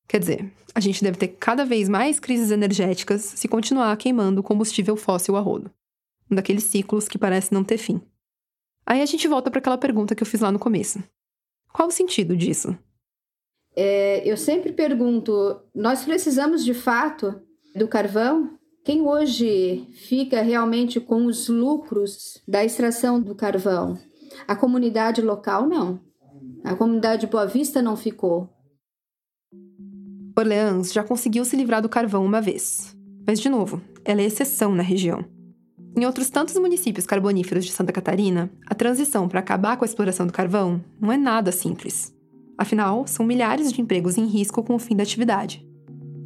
Quer dizer, a gente deve ter cada vez mais crises energéticas se continuar queimando combustível fóssil a rodo. Um daqueles ciclos que parece não ter fim. Aí a gente volta para aquela pergunta que eu fiz lá no começo. Qual o sentido disso? É, eu sempre pergunto, nós precisamos de fato do carvão? Quem hoje fica realmente com os lucros da extração do carvão? A comunidade local não. A comunidade de Boa Vista não ficou. Orleans já conseguiu se livrar do carvão uma vez. Mas, de novo, ela é exceção na região. Em outros tantos municípios carboníferos de Santa Catarina, a transição para acabar com a exploração do carvão não é nada simples. Afinal, são milhares de empregos em risco com o fim da atividade.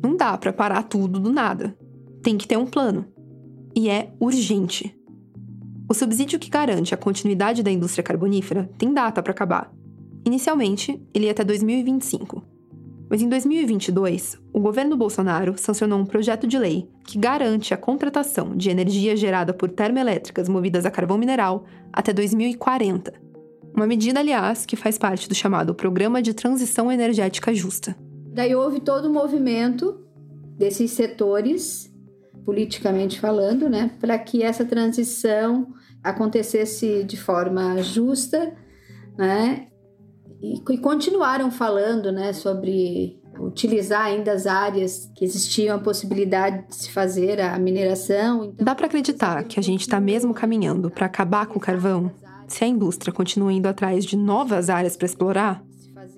Não dá para parar tudo do nada. Tem que ter um plano. E é urgente. O subsídio que garante a continuidade da indústria carbonífera tem data para acabar. Inicialmente, ele ia até dois mil e vinte e cinco. Mas em dois mil e vinte e dois, o governo Bolsonaro sancionou um projeto de lei que garante a contratação de energia gerada por termoelétricas movidas a carvão mineral até dois mil e quarenta. Uma medida, aliás, que faz parte do chamado Programa de Transição Energética Justa. Daí houve todo o movimento desses setores, politicamente falando, né, para que essa transição acontecesse de forma justa, né? E continuaram falando, né, sobre utilizar ainda as áreas que existiam a possibilidade de se fazer a mineração. Então, dá para acreditar que a gente está mesmo caminhando para acabar com o carvão se a indústria continua indo atrás de novas áreas para explorar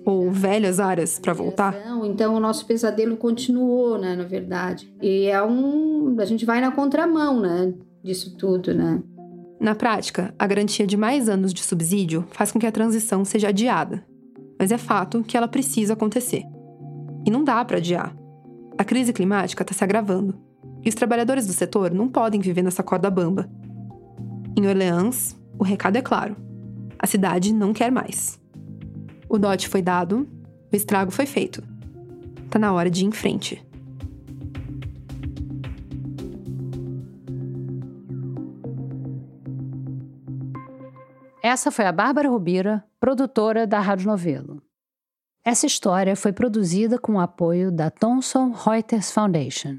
ou velhas áreas para voltar? Então, o nosso pesadelo continuou, né, na verdade. E é um... a gente vai na contramão, né, disso tudo, né? Na prática, a garantia de mais anos de subsídio faz com que a transição seja adiada. Mas é fato que ela precisa acontecer. E não dá para adiar. A crise climática está se agravando. E os trabalhadores do setor não podem viver nessa corda bamba. Em Orleans, o recado é claro. A cidade não quer mais. O dote foi dado, o estrago foi feito. Tá na hora de ir em frente. Essa foi a Bárbara Rubira, produtora da Rádio Novelo. Essa história foi produzida com o apoio da Thomson Reuters Foundation.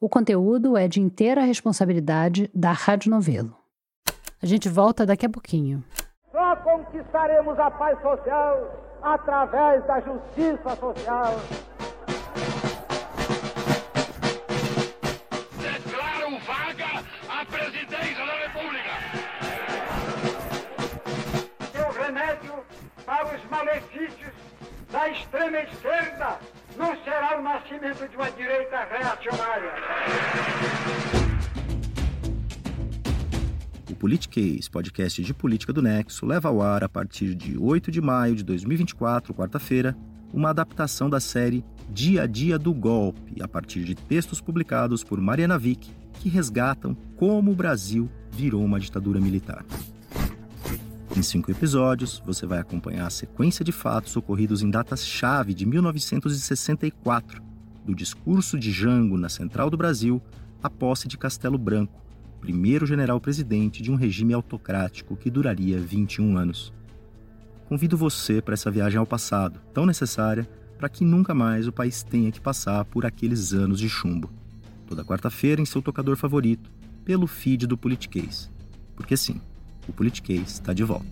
O conteúdo é de inteira responsabilidade da Rádio Novelo. A gente volta daqui a pouquinho. Só conquistaremos a paz social através da justiça social. Declaro vaga a presidência da República. Seu remédio para os malefícios da extrema esquerda não será o nascimento de uma direita reacionária. O Politiquês, podcast de política do Nexo, leva ao ar a partir de oito de maio de dois mil e vinte e quatro, quarta-feira, uma adaptação da série Dia a Dia do Golpe, a partir de textos publicados por Mariana Vick, que resgatam como o Brasil virou uma ditadura militar. Em cinco episódios, você vai acompanhar a sequência de fatos ocorridos em datas-chave de mil novecentos e sessenta e quatro, do discurso de Jango na Central do Brasil à posse de Castelo Branco, primeiro general-presidente de um regime autocrático que duraria vinte e um anos. Convido você para essa viagem ao passado, tão necessária para que nunca mais o país tenha que passar por aqueles anos de chumbo. Toda quarta-feira em seu tocador favorito, pelo feed do Politiquês. Porque sim, o Politiquês está de volta.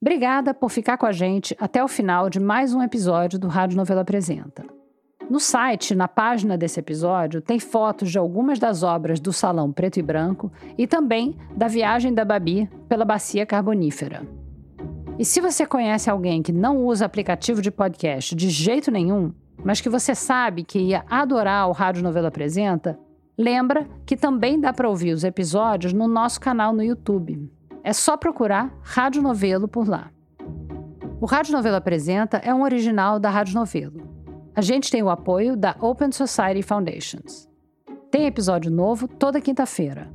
Obrigada por ficar com a gente até o final de mais um episódio do Rádio Novelo Apresenta. No site, na página desse episódio, tem fotos de algumas das obras do Salão Preto e Branco e também da viagem da Babi pela Bacia Carbonífera. E se você conhece alguém que não usa aplicativo de podcast de jeito nenhum, mas que você sabe que ia adorar o Rádio Novelo Apresenta, lembra que também dá para ouvir os episódios no nosso canal no YouTube. É só procurar Rádio Novelo por lá. O Rádio Novelo Apresenta é um original da Rádio Novelo. A gente tem o apoio da Open Society Foundations. Tem episódio novo toda quinta-feira.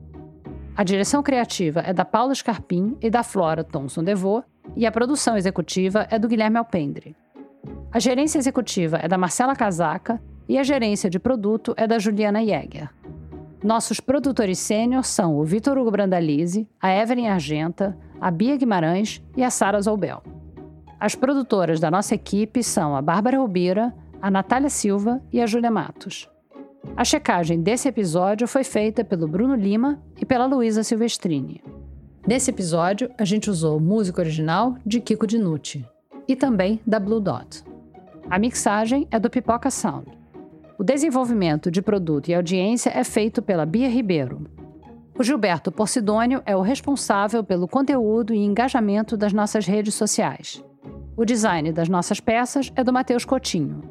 A direção criativa é da Paula Scarpim e da Flora Thomson DeVoe, e a produção executiva é do Guilherme Alpendre. A gerência executiva é da Marcela Casaca e a gerência de produto é da Juliana Jäger. Nossos produtores sênior são o Vitor Hugo Brandalize, a Evelyn Argenta, a Bia Guimarães e a Sara Zoubel. As produtoras da nossa equipe são a Bárbara Rubira, a Natália Silva e a Júlia Matos. A checagem desse episódio foi feita pelo Bruno Lima e pela Luísa Silvestrini. Nesse episódio, a gente usou música original de Kiko Dinucci e também da Blue Dot. A mixagem é do Pipoca Sound. O desenvolvimento de produto e audiência é feito pela Bia Ribeiro. O Gilberto Porcidônio é o responsável pelo conteúdo e engajamento das nossas redes sociais. O design das nossas peças é do Matheus Coutinho.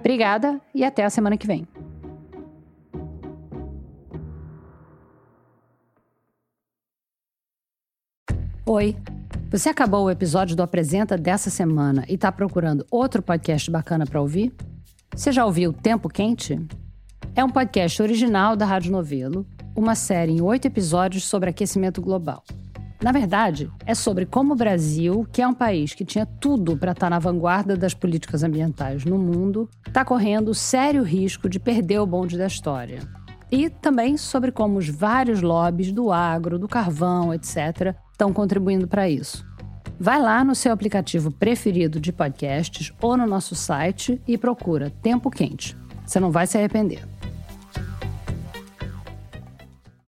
Obrigada e até a semana que vem. Oi! Você acabou o episódio do Apresenta dessa semana e está procurando outro podcast bacana para ouvir? Você já ouviu Tempo Quente? É um podcast original da Rádio Novelo, uma série em oito episódios sobre aquecimento global. Na verdade, é sobre como o Brasil, que é um país que tinha tudo para estar na vanguarda das políticas ambientais no mundo, está correndo sério risco de perder o bonde da história. E também sobre como os vários lobbies do agro, do carvão, etcétera, estão contribuindo para isso. Vai lá no seu aplicativo preferido de podcasts ou no nosso site e procura Tempo Quente. Você não vai se arrepender.